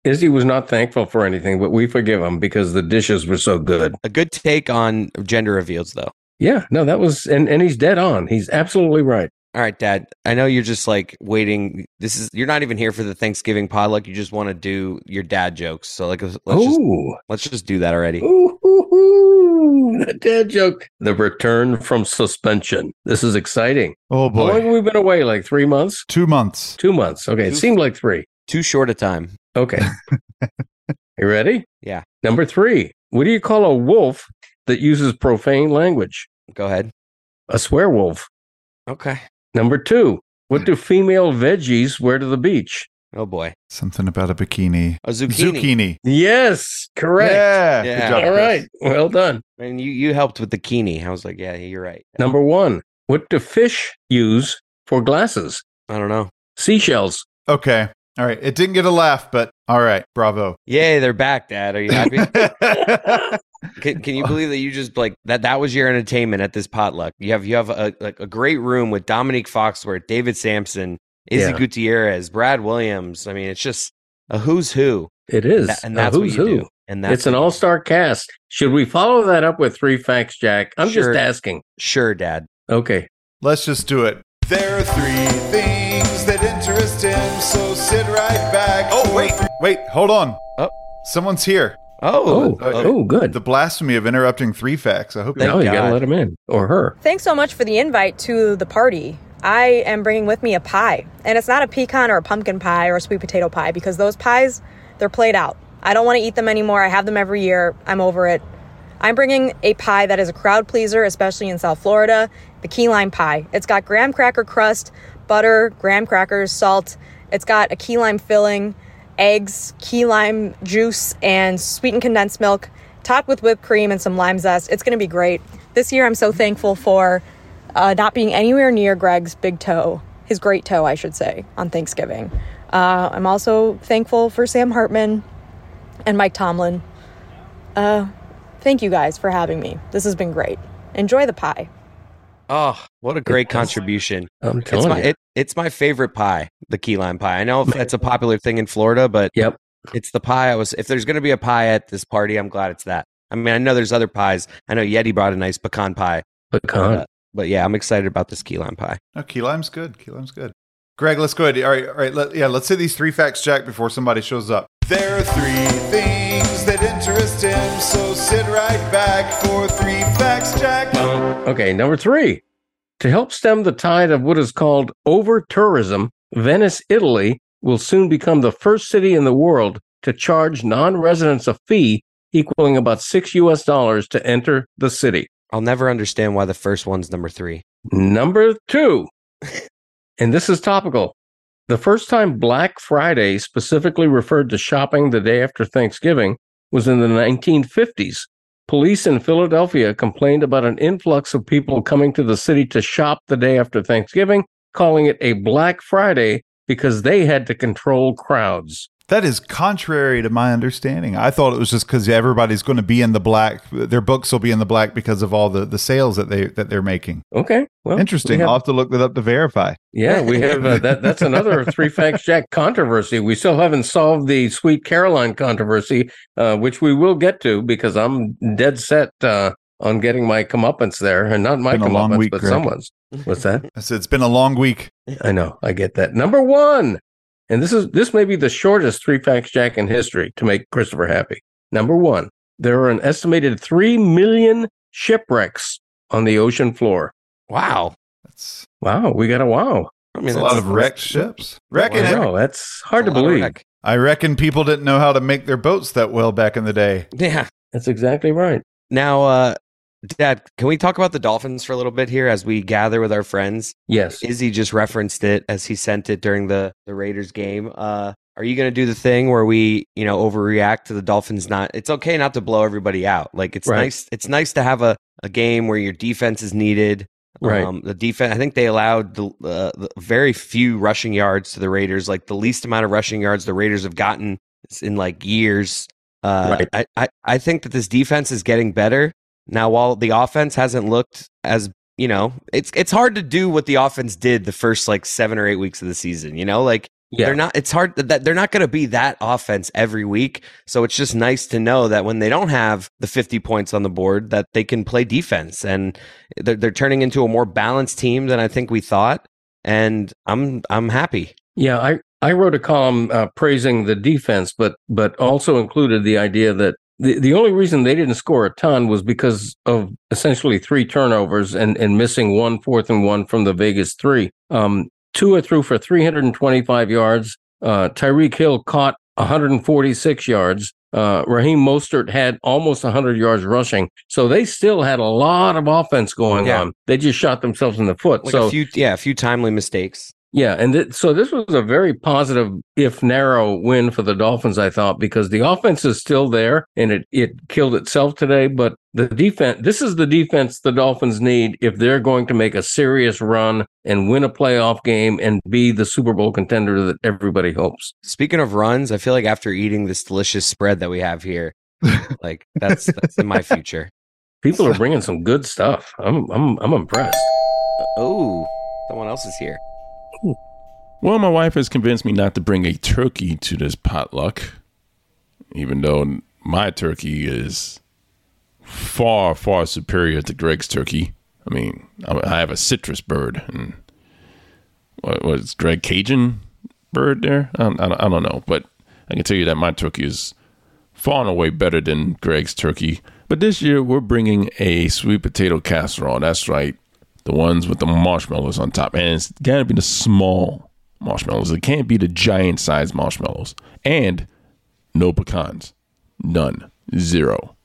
Izzy was not thankful for anything, but we forgive him because the dishes were so good. A good take on gender reveals, though. Yeah. No, that was, and he's dead on. He's absolutely right. All right, Dad. I know you're just like waiting. You're not even here for the Thanksgiving potluck. You just want to do your dad jokes. So like, let's just do that already. Ooh, the dad joke. The return from suspension. This is exciting. Oh boy, how long have we been away? Like 3 months? 2 months. 2 months. Okay, it seemed like three. Too short a time. Okay. You ready? Yeah. Number three. What do you call a wolf that uses profane language? Go ahead. A swear wolf. Okay. Number two, what do female veggies wear to the beach? Oh, boy. Something about a bikini. A zucchini. Yes, correct. Yeah. Good job, all right. Well done. And you helped with the bikini. I was like, yeah, you're right. Number one, what do fish use for glasses? I don't know. Seashells. Okay. All right. It didn't get a laugh, but all right. Bravo. Yay, they're back, Dad. Are you happy? Can you believe that you just like that was your entertainment at this potluck? You have a great room with Dominique Foxworth, David Samson, Izzy Gutierrez, Brad Williams. I mean, it's just a who's who. It is. And that's who's what you who. Do. And that's it's an all-star cast. Should we follow that up with three facts, Jack? I'm just asking. Sure, Dad. Okay. Let's just do it. There are three things that interest him, so sit right back. Oh, wait, hold on. Oh. Someone's here. Oh, good. The blasphemy of interrupting three facts. I hope you gotta let him in, or her. Thanks so much for the invite to the party. I am bringing with me a pie, and it's not a pecan or a pumpkin pie or a sweet potato pie, because those pies, they're played out. I don't want to eat them anymore. I have them every year. I'm over it. I'm bringing a pie that is a crowd pleaser, especially in South Florida, the key lime pie. It's got graham cracker crust, butter, graham crackers, salt. It's got a key lime filling, eggs, key lime juice, and sweetened condensed milk, topped with whipped cream and some lime zest. It's going to be great. This year, I'm so thankful for not being anywhere near Greg's big toe, his great toe, I should say, on Thanksgiving. I'm also thankful for Sam Hartman and Mike Tomlin. Thank you guys for having me. This has been great. Enjoy the pie. Oh, what a great contribution. I'm telling you. It's my favorite pie, the key lime pie. I know that's a popular thing in Florida, but yep, it's the pie. If there's going to be a pie at this party, I'm glad it's that. I mean, I know there's other pies. I know Yeti brought a nice pecan pie. But yeah, I'm excited about this key lime pie. No, key lime's good. Greg, let's go ahead. All right. Let's say these three facts, Jack, before somebody shows up. There are three things that interest him, so sit right back for three facts, Jack. Okay, number three. To help stem the tide of what is called over-tourism, Venice, Italy, will soon become the first city in the world to charge non-residents a fee equaling about $6 US to enter the city. I'll never understand why the first one's number three. Number two, and this is topical. The first time Black Friday specifically referred to shopping the day after Thanksgiving was in the 1950s. Police in Philadelphia complained about an influx of people coming to the city to shop the day after Thanksgiving, calling it a Black Friday because they had to control crowds. That is contrary to my understanding. I thought it was just because everybody's going to be in the black. Their books will be in the black because of all the sales that they're making. Okay. Well, interesting. I'll have to look that up to verify. Yeah, we have that's another Three Facts Jack controversy. We still haven't solved the Sweet Caroline controversy, which we will get to because I'm dead set on getting my comeuppance there. And not my comeuppance, week, but Greg. Someone's. What's that? I said, it's been a long week. I know. I get that. Number one. And this may be the shortest Three Facts Jack in history to make Christopher happy. Number one, there are an estimated 3 million shipwrecks on the ocean floor. Wow. We got a wow. I mean, that's a lot of wrecked ships. No, that's hard to believe. I reckon people didn't know how to make their boats that well back in the day. Yeah. That's exactly right. Now, Dad, can we talk about the Dolphins for a little bit here as we gather with our friends? Yes. Izzy just referenced it as he sent it during the Raiders game. Are you going to do the thing where we, overreact to the Dolphins? It's okay not to blow everybody out. Like, it's nice. It's nice to have a game where your defense is needed. Right. The defense, I think they allowed the very few rushing yards to the Raiders, like the least amount of rushing yards the Raiders have gotten in like years. I think that this defense is getting better. Now, while the offense hasn't looked as, it's hard to do what the offense did the first like 7 or 8 weeks of the season, it's hard that they're not going to be that offense every week. So it's just nice to know that when they don't have the 50 points on the board, that they can play defense, and they're turning into a more balanced team than I think we thought. And I'm happy. Yeah, I wrote a column praising the defense, but also included the idea that the only reason they didn't score a ton was because of essentially three turnovers and missing 1 fourth and one from the Vegas three. Tua threw for 325 yards. Tyreek Hill caught 146 yards. Raheem Mostert had almost 100 yards rushing. So they still had a lot of offense going on. They just shot themselves in the foot. A few timely mistakes. Yeah, and so this was a very positive, if narrow, win for the Dolphins, I thought, because the offense is still there, and it killed itself today, but the defense, this is the defense the Dolphins need if they're going to make a serious run and win a playoff game and be the Super Bowl contender that everybody hopes. Speaking of runs, I feel like after eating this delicious spread that we have here, like that's in my future. People are bringing some good stuff. I'm impressed. Oh, someone else is here. Well, my wife has convinced me not to bring a turkey to this potluck, even though my turkey is far, far superior to Greg's turkey. I mean, I have a citrus bird, and what was Greg Cajun bird there? I don't know, but I can tell you that my turkey is far and away better than Greg's turkey. But this year, we're bringing a sweet potato casserole. That's right, the ones with the marshmallows on top, and it's got to be the small marshmallows. It can't be the giant-sized marshmallows, and no pecans, none, zero.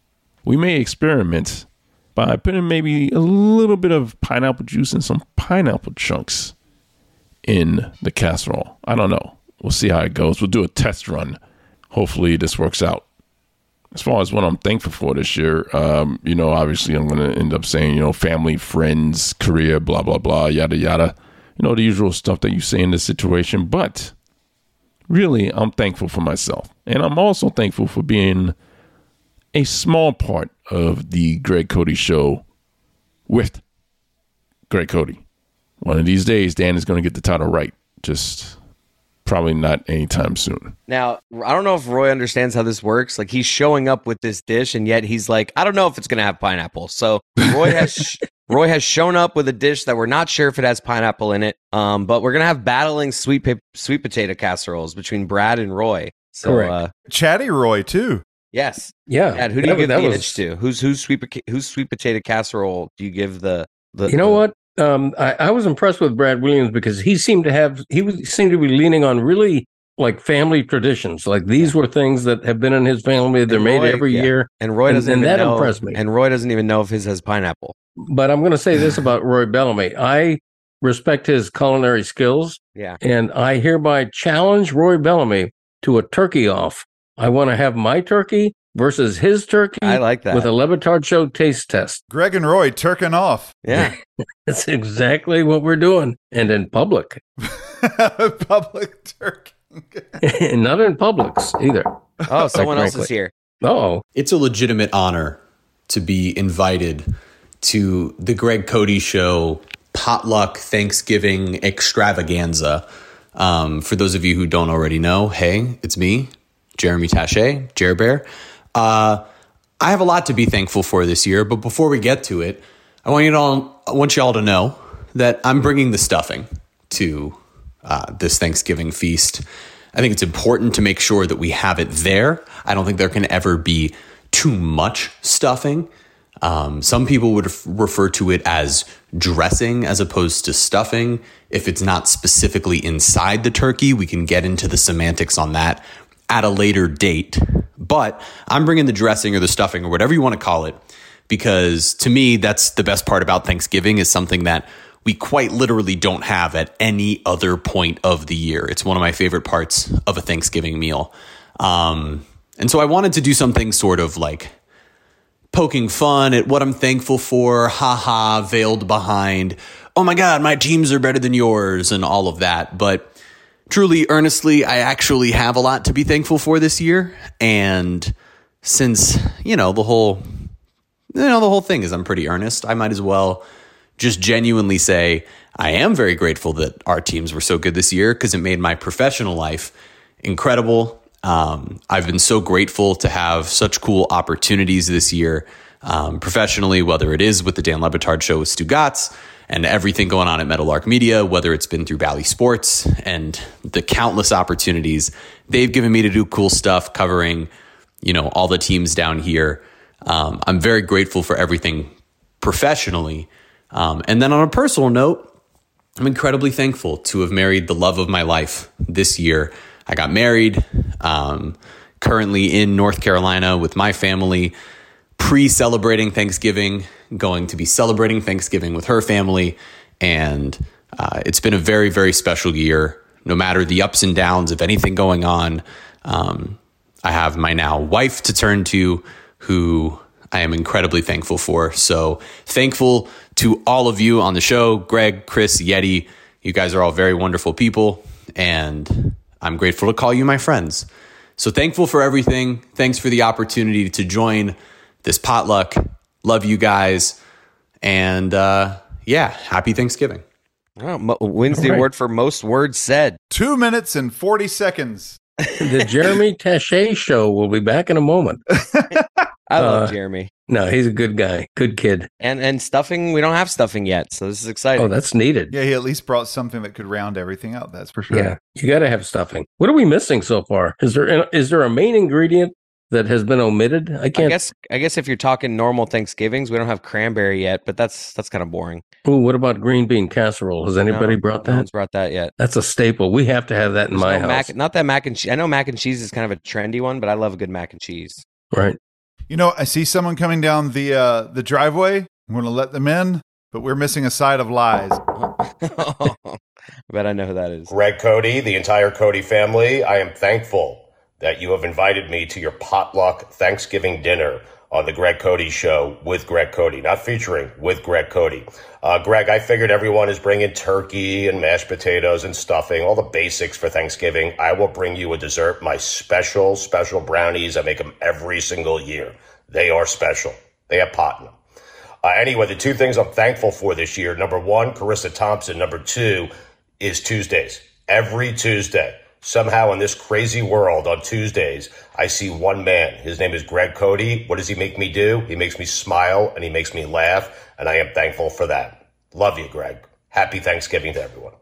We may experiment by putting maybe a little bit of pineapple juice and some pineapple chunks in the casserole. I don't know. We'll see how it goes. We'll do a test run. Hopefully this works out. As far as what I'm thankful for this year, obviously I'm going to end up saying, family, friends, career, blah, blah, blah, yada, yada. The usual stuff that you say in this situation. But really, I'm thankful for myself. And I'm also thankful for being a small part of the Greg Cote show with Greg Cote. One of these days, Dan is going to get the title right. Just probably not anytime soon. Now, I don't know if Roy understands how this works. Like, he's showing up with this dish, and yet he's like, I don't know if it's going to have pineapple. So Roy has shown up with a dish that we're not sure if it has pineapple in it. But we're going to have battling sweet potato casseroles between Brad and Roy. So, correct. Chatty Roy too. Yes. Yeah. Dad, who do you give the edge to? Who's sweet potato casserole do you give the what? I was impressed with Brad Williams because he seemed to be leaning on really like family traditions. Like these were things that have been in his family. They're made every year. And Roy doesn't even know. And that impressed me. And Roy doesn't even know if his has pineapple. But I'm going to say this about Roy Bellamy. I respect his culinary skills. Yeah. And I hereby challenge Roy Bellamy to a turkey off. I want to have my turkey versus his turkey. I like that. With a Le Batard Show taste test. Greg and Roy turking off. Yeah. That's exactly what we're doing. And in public. Public turkey. And not in Publix either. Oh, someone else is here. Oh. It's a legitimate honor to be invited to the Greg Cote Show potluck Thanksgiving extravaganza. For those of you who don't already know, hey, it's me, Jeremy Taché, Jer Bear. I have a lot to be thankful for this year, but before we get to it, I want you all to know that I'm bringing the stuffing to this Thanksgiving feast. I think it's important to make sure that we have it there. I don't think there can ever be too much stuffing. Some people would refer to it as dressing as opposed to stuffing. If it's not specifically inside the turkey, we can get into the semantics on that at a later date, but I'm bringing the dressing or the stuffing or whatever you want to call it, because to me, that's the best part about Thanksgiving is something that we quite literally don't have at any other point of the year. It's one of my favorite parts of a Thanksgiving meal. And so I wanted to do something sort of like poking fun at what I'm thankful for, haha, veiled behind, oh my God, my teams are better than yours and all of that. But truly, earnestly, I actually have a lot to be thankful for this year. And since, the whole thing is I'm pretty earnest, I might as well just genuinely say I am very grateful that our teams were so good this year because it made my professional life incredible. I've been so grateful to have such cool opportunities this year professionally, whether it is with the Dan Le Batard Show with Stu Gatz, and everything going on at Metal Arc Media, whether it's been through Bally Sports and the countless opportunities they've given me to do cool stuff covering, all the teams down here. I'm very grateful for everything professionally. And then on a personal note, I'm incredibly thankful to have married the love of my life this year. I got married, currently in North Carolina with my family, pre-celebrating Thanksgiving, going to be celebrating Thanksgiving with her family. And it's been a very, very special year. No matter the ups and downs of anything going on, I have my now wife to turn to, who I am incredibly thankful for. So thankful to all of you on the show, Greg, Chris, Yeti. You guys are all very wonderful people, and I'm grateful to call you my friends. So thankful for everything. Thanks for the opportunity to join this potluck. Love you guys. And happy Thanksgiving. Wins the award for most words said. 2 minutes and 40 seconds. The Jeremy Taché show will be back in a moment. I love Jeremy. No, he's a good guy. Good kid. And stuffing, we don't have stuffing yet. So this is exciting. Oh, that's needed. Yeah, he at least brought something that could round everything out. That's for sure. Yeah, you got to have stuffing. What are we missing so far? Is there a main ingredient that has been omitted? I guess if you're talking normal Thanksgivings, we don't have cranberry yet, but that's kind of boring. Ooh, what about green bean casserole? Has anybody brought that? No one's brought that yet. That's a staple. We have to have that in my house. Not that mac and cheese. I know mac and cheese is kind of a trendy one, but I love a good mac and cheese. Right. You know, I see someone coming down the driveway. I'm going to let them in, but we're missing a side of lies. I bet I know who that is. Greg Cote, the entire Cote family, I am thankful that you have invited me to your potluck Thanksgiving dinner on the Greg Cote Show with Greg Cote, not featuring, with Greg Cote. Greg, I figured everyone is bringing turkey and mashed potatoes and stuffing, all the basics for Thanksgiving. I will bring you a dessert, my special brownies. I make them every single year. They are special. They have pot in them. Anyway, the two things I'm thankful for this year, number one, Charissa Thompson. Number two is Tuesdays. Every Tuesday. Somehow in this crazy world on Tuesdays, I see one man. His name is Greg Cote. What does he make me do? He makes me smile and he makes me laugh. And I am thankful for that. Love you, Greg. Happy Thanksgiving to everyone.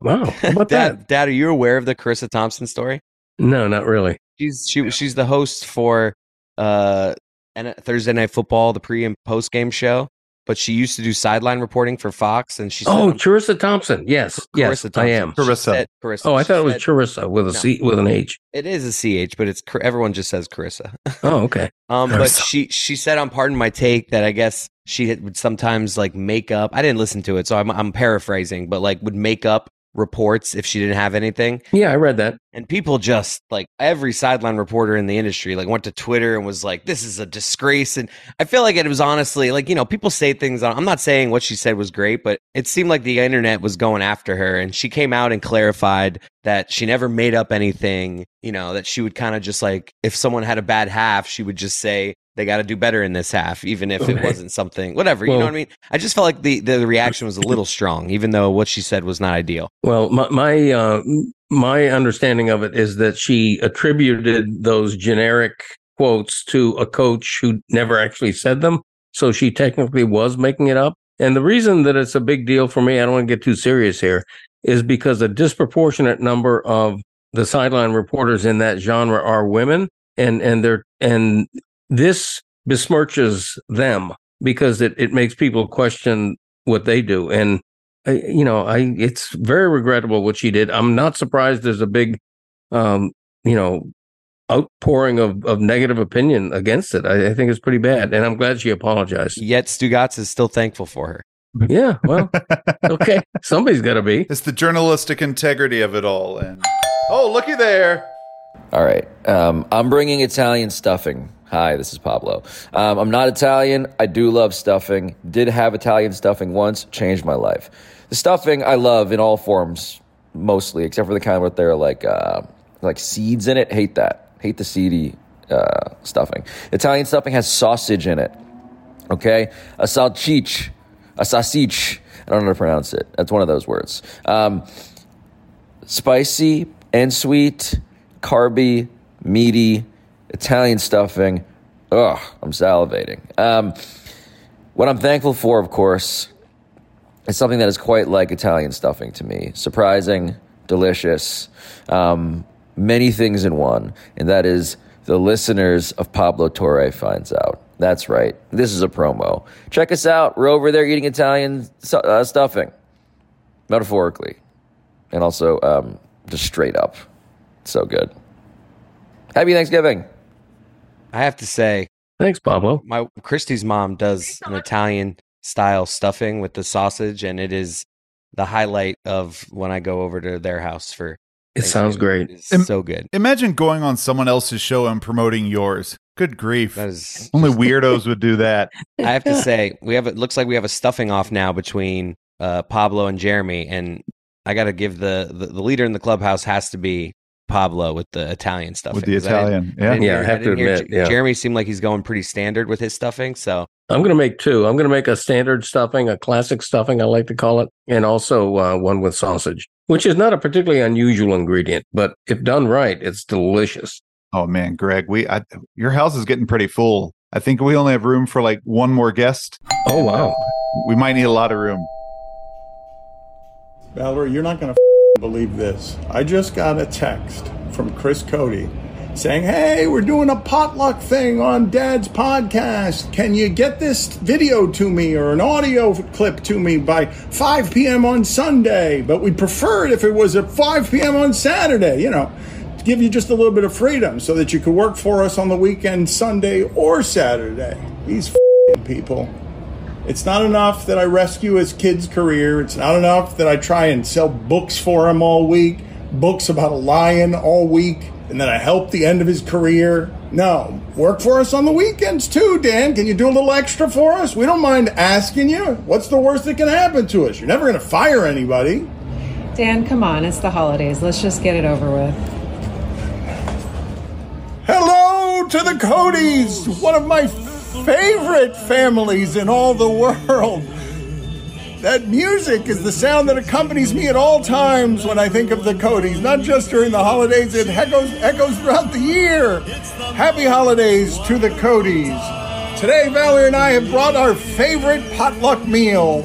Wow. How about that? Dad, are you aware of the Charissa Thompson story? No, not really. She's the host for Thursday Night Football, the pre and post game show. But she used to do sideline reporting for Fox, and she said, Charissa Thompson. Yes, Thompson. I am. Charissa. Oh, I thought it was Charissa with a C with an H. It is a CH, but it's everyone just says Charissa. Oh, okay. But she said on Pardon My Take that I guess she would sometimes like make up. I didn't listen to it, so I'm paraphrasing, but like would make up reports if she didn't have anything. Yeah, I read that. And people just like every sideline reporter in the industry like went to Twitter and was like, this is a disgrace. And I feel like it was honestly like, you know, people say things on, I'm not saying what she said was great, but it seemed like the internet was going after her. And she came out and clarified that she never made up anything, you know, that she would kind of just like, if someone had a bad half, she would just say, they got to do better in this half, even if it wasn't something, whatever. Well, you know what I mean? I just felt like the reaction was a little strong, even though what she said was not ideal. Well, my understanding of it is that she attributed those generic quotes to a coach who never actually said them. So she technically was making it up. And the reason that it's a big deal for me, I don't want to get too serious here, is because a disproportionate number of the sideline reporters in that genre are women, and this besmirches them because it makes people question what they do. And, it's very regrettable what she did. I'm not surprised there's a big, outpouring of negative opinion against it. I think it's pretty bad. And I'm glad she apologized. Yet Stugatz is still thankful for her. Yeah, well, okay. Somebody's got to be. It's the journalistic integrity of it all. And oh, looky there. All right. I'm bringing Italian stuffing. Hi, this is Pablo. I'm not Italian. I do love stuffing. Did have Italian stuffing once. Changed my life. The stuffing I love in all forms, mostly, except for the kind where there are like seeds in it. Hate that. Hate the seedy stuffing. Italian stuffing has sausage in it. Okay? A sausage. I don't know how to pronounce it. That's one of those words. Spicy and sweet, carby, meaty, Italian stuffing. Ugh, I'm salivating. What I'm thankful for, of course, is something that is quite like Italian stuffing to me. Surprising, delicious, many things in one. And that is the listeners of Pablo Torre Finds Out. That's right. This is a promo. Check us out. We're over there eating Italian stuffing. Metaphorically. And also just straight up. So good. Happy Thanksgiving. I have to say, thanks, Pablo. My Christy's mom does an Italian style stuffing with the sausage, and it is the highlight of when I go over to their house for. It sounds great. It's so good. Imagine going on someone else's show and promoting yours. Good grief! That is only weirdos would do that. I have to say, it looks like we have a stuffing off now between Pablo and Jeremy, and I got to give the leader in the clubhouse has to be Pablo with the Italian stuffing. With the Italian. I have to admit. Jeremy seemed like he's going pretty standard with his stuffing. So I'm going to make two. I'm going to make a standard stuffing, a classic stuffing, I like to call it, and also one with sausage, which is not a particularly unusual ingredient, but if done right, it's delicious. Oh man, Greg, your house is getting pretty full. I think we only have room for like one more guest. Oh wow, we might need a lot of room. Valerie, you're not gonna believe this. I just got a text from Chris Cote saying, "Hey, we're doing a potluck thing on Dad's podcast. Can you get this video to me or an audio clip to me by 5 p.m. on Sunday? But we prefer it if it was at 5 p.m. on Saturday, you know, to give you just a little bit of freedom so that you could work for us on the weekend, Sunday or Saturday." These people. It's not enough that I rescue his kid's career. It's not enough that I try and sell books for him all week, books about a lion all week, and then I help the end of his career. No, work for us on the weekends too, Dan. Can you do a little extra for us? We don't mind asking you. What's the worst that can happen to us? You're never going to fire anybody. Dan, come on. It's the holidays. Let's just get it over with. Hello to the Cotes, one of my favorite families in all the world. That music is the sound that accompanies me at all times when I think of the Cotes, not just during the holidays, it echoes throughout the year. Happy holidays to the Cotes. Today, Valerie and I have brought our favorite potluck meal,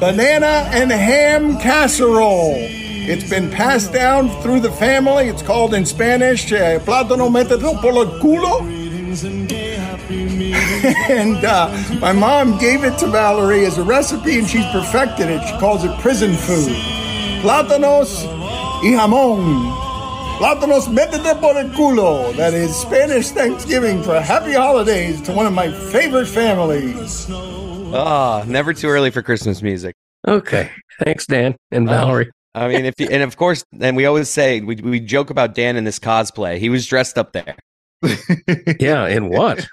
banana and ham casserole. It's been passed down through the family. It's called in Spanish, plátano metido por el culo. And my mom gave it to Valerie as a recipe, and she's perfected it. She calls it prison food. Plátanos y jamón. Plátanos métete por el culo. That is Spanish Thanksgiving for happy holidays to one of my favorite families. Ah, never too early for Christmas music. Okay. Thanks, Dan and Valerie. I mean, and we always say, we joke about Dan in this cosplay. He was dressed up there. Yeah, and what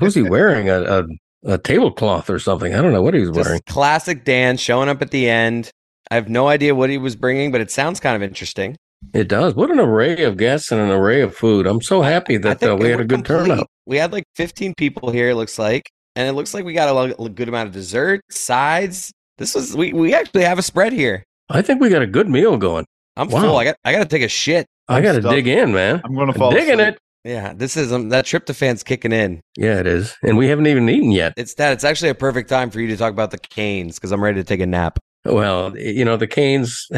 was he wearing? A tablecloth or something? I don't know what he was wearing. Classic Dan showing up at the end. I have no idea what he was bringing, but it sounds kind of interesting. It does. What an array of guests and an array of food. I'm so happy that we had a good turnout. We had like 15 people here, it looks like, and it looks like we got a good amount of dessert, sides. This was we actually have a spread here. I think we got a good meal going. I'm full. I got to take a shit. I got to dig in, man. I'm going to fall digging asleep. It. Yeah, this is that tryptophan's kicking in. Yeah, it is. And we haven't even eaten yet. It's actually a perfect time for you to talk about the Canes because I'm ready to take a nap. Well, you know, the Canes,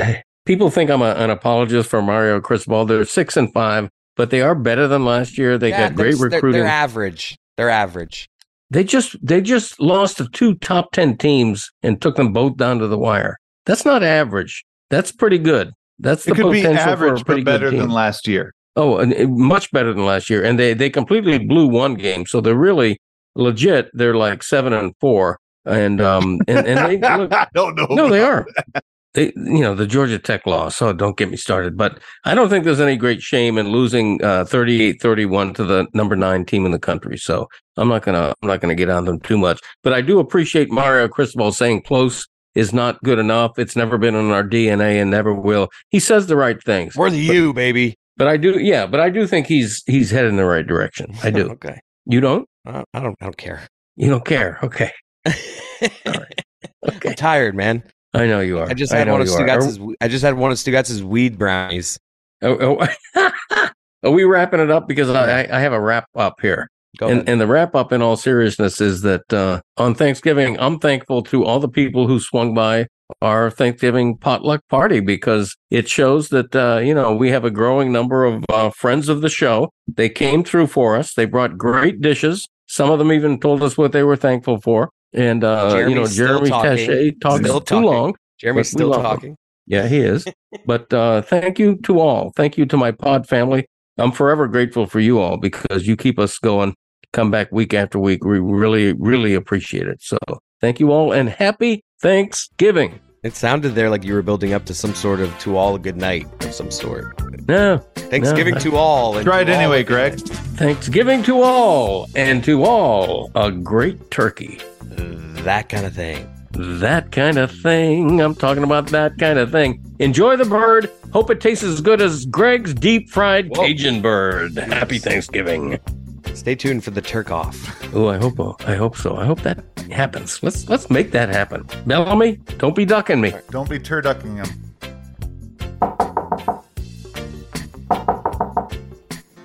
people think I'm an apologist for Mario Cristobal. They're 6-5, but they are better than last year. They got great recruiting. They're average. They just lost to two top 10 teams and took them both down to the wire. That's not average. That's pretty good. That's the potential for a pretty good team. It could be average, but better than last year. Oh, and much better than last year. And they completely blew one game. So they're really legit. They're like 7-4. And they look, I don't know. No, they are. They, you know, the Georgia Tech loss. So don't get me started. But I don't think there's any great shame in losing 38-31 to the number 9 team in the country. So I'm not gonna get on them too much. But I do appreciate Mario Cristobal saying close is not good enough. It's never been in our DNA and never will. He says the right things. We're the U, baby. But I do think he's headed in the right direction. I do. Okay. You don't? I don't care. You don't care. Okay. All right. Okay. I'm tired, man. I know you are. I just had one of Stugatz's weed brownies. Are we wrapping it up? Because I have a wrap up here. And the wrap up in all seriousness is that on Thanksgiving, I'm thankful to all the people who swung by our Thanksgiving potluck party because it shows that, you know, we have a growing number of friends of the show. They came through for us. They brought great dishes. Some of them even told us what they were thankful for. And, you know, Jeremy Taché talked too long. Jeremy's still talking. Him. Yeah, he is. But thank you to all. Thank you to my pod family. I'm forever grateful for you all because you keep us going. Come back week after week. We really, really appreciate it. So thank you all and happy Thanksgiving. It sounded there like you were building up to some sort of to all a good night of some sort. No. Thanksgiving to all. Try it anyway, Greg. Thanksgiving to all and to all a great turkey. That kind of thing. That kind of thing. I'm talking about that kind of thing. Enjoy the bird. Hope it tastes as good as Greg's deep-fried Cajun bird. Happy Thanksgiving. Stay tuned for the Turk Off. Oh, I hope so. I hope that happens. Let's make that happen. Bellamy, don't be ducking me. Right, don't be turducking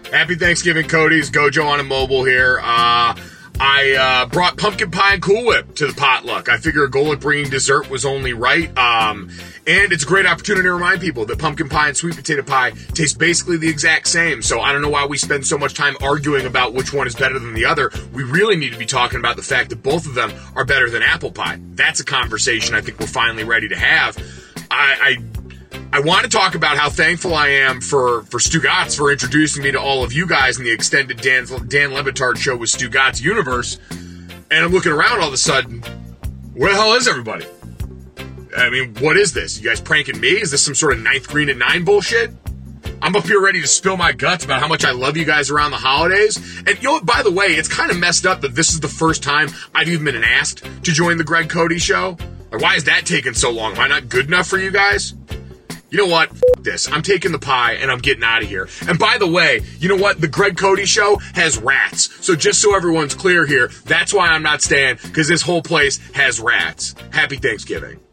him. Happy Thanksgiving, Cody's Gojo on a mobile here. I brought pumpkin pie and Cool Whip to the potluck. I figure a goal at bringing dessert was only right. And it's a great opportunity to remind people that pumpkin pie and sweet potato pie taste basically the exact same. So I don't know why we spend so much time arguing about which one is better than the other. We really need to be talking about the fact that both of them are better than apple pie. That's a conversation I think we're finally ready to have. I want to talk about how thankful I am for Stu Gatz for introducing me to all of you guys in the extended Dan Le Batard show with Stu Gatz universe. And I'm looking around all of a sudden, where the hell is everybody? I mean, what is this? You guys pranking me? Is this some sort of 9th Green at 9 bullshit? I'm up here ready to spill my guts about how much I love you guys around the holidays. And you know what, by the way, it's kind of messed up that this is the first time I've even been asked to join the Greg Cote show. Like, why is that taking so long? Am I not good enough for you guys? You know what? F this. I'm taking the pie and I'm getting out of here. And by the way, you know what? The Greg Cote show has rats. So just so everyone's clear here, that's why I'm not staying, because this whole place has rats. Happy Thanksgiving.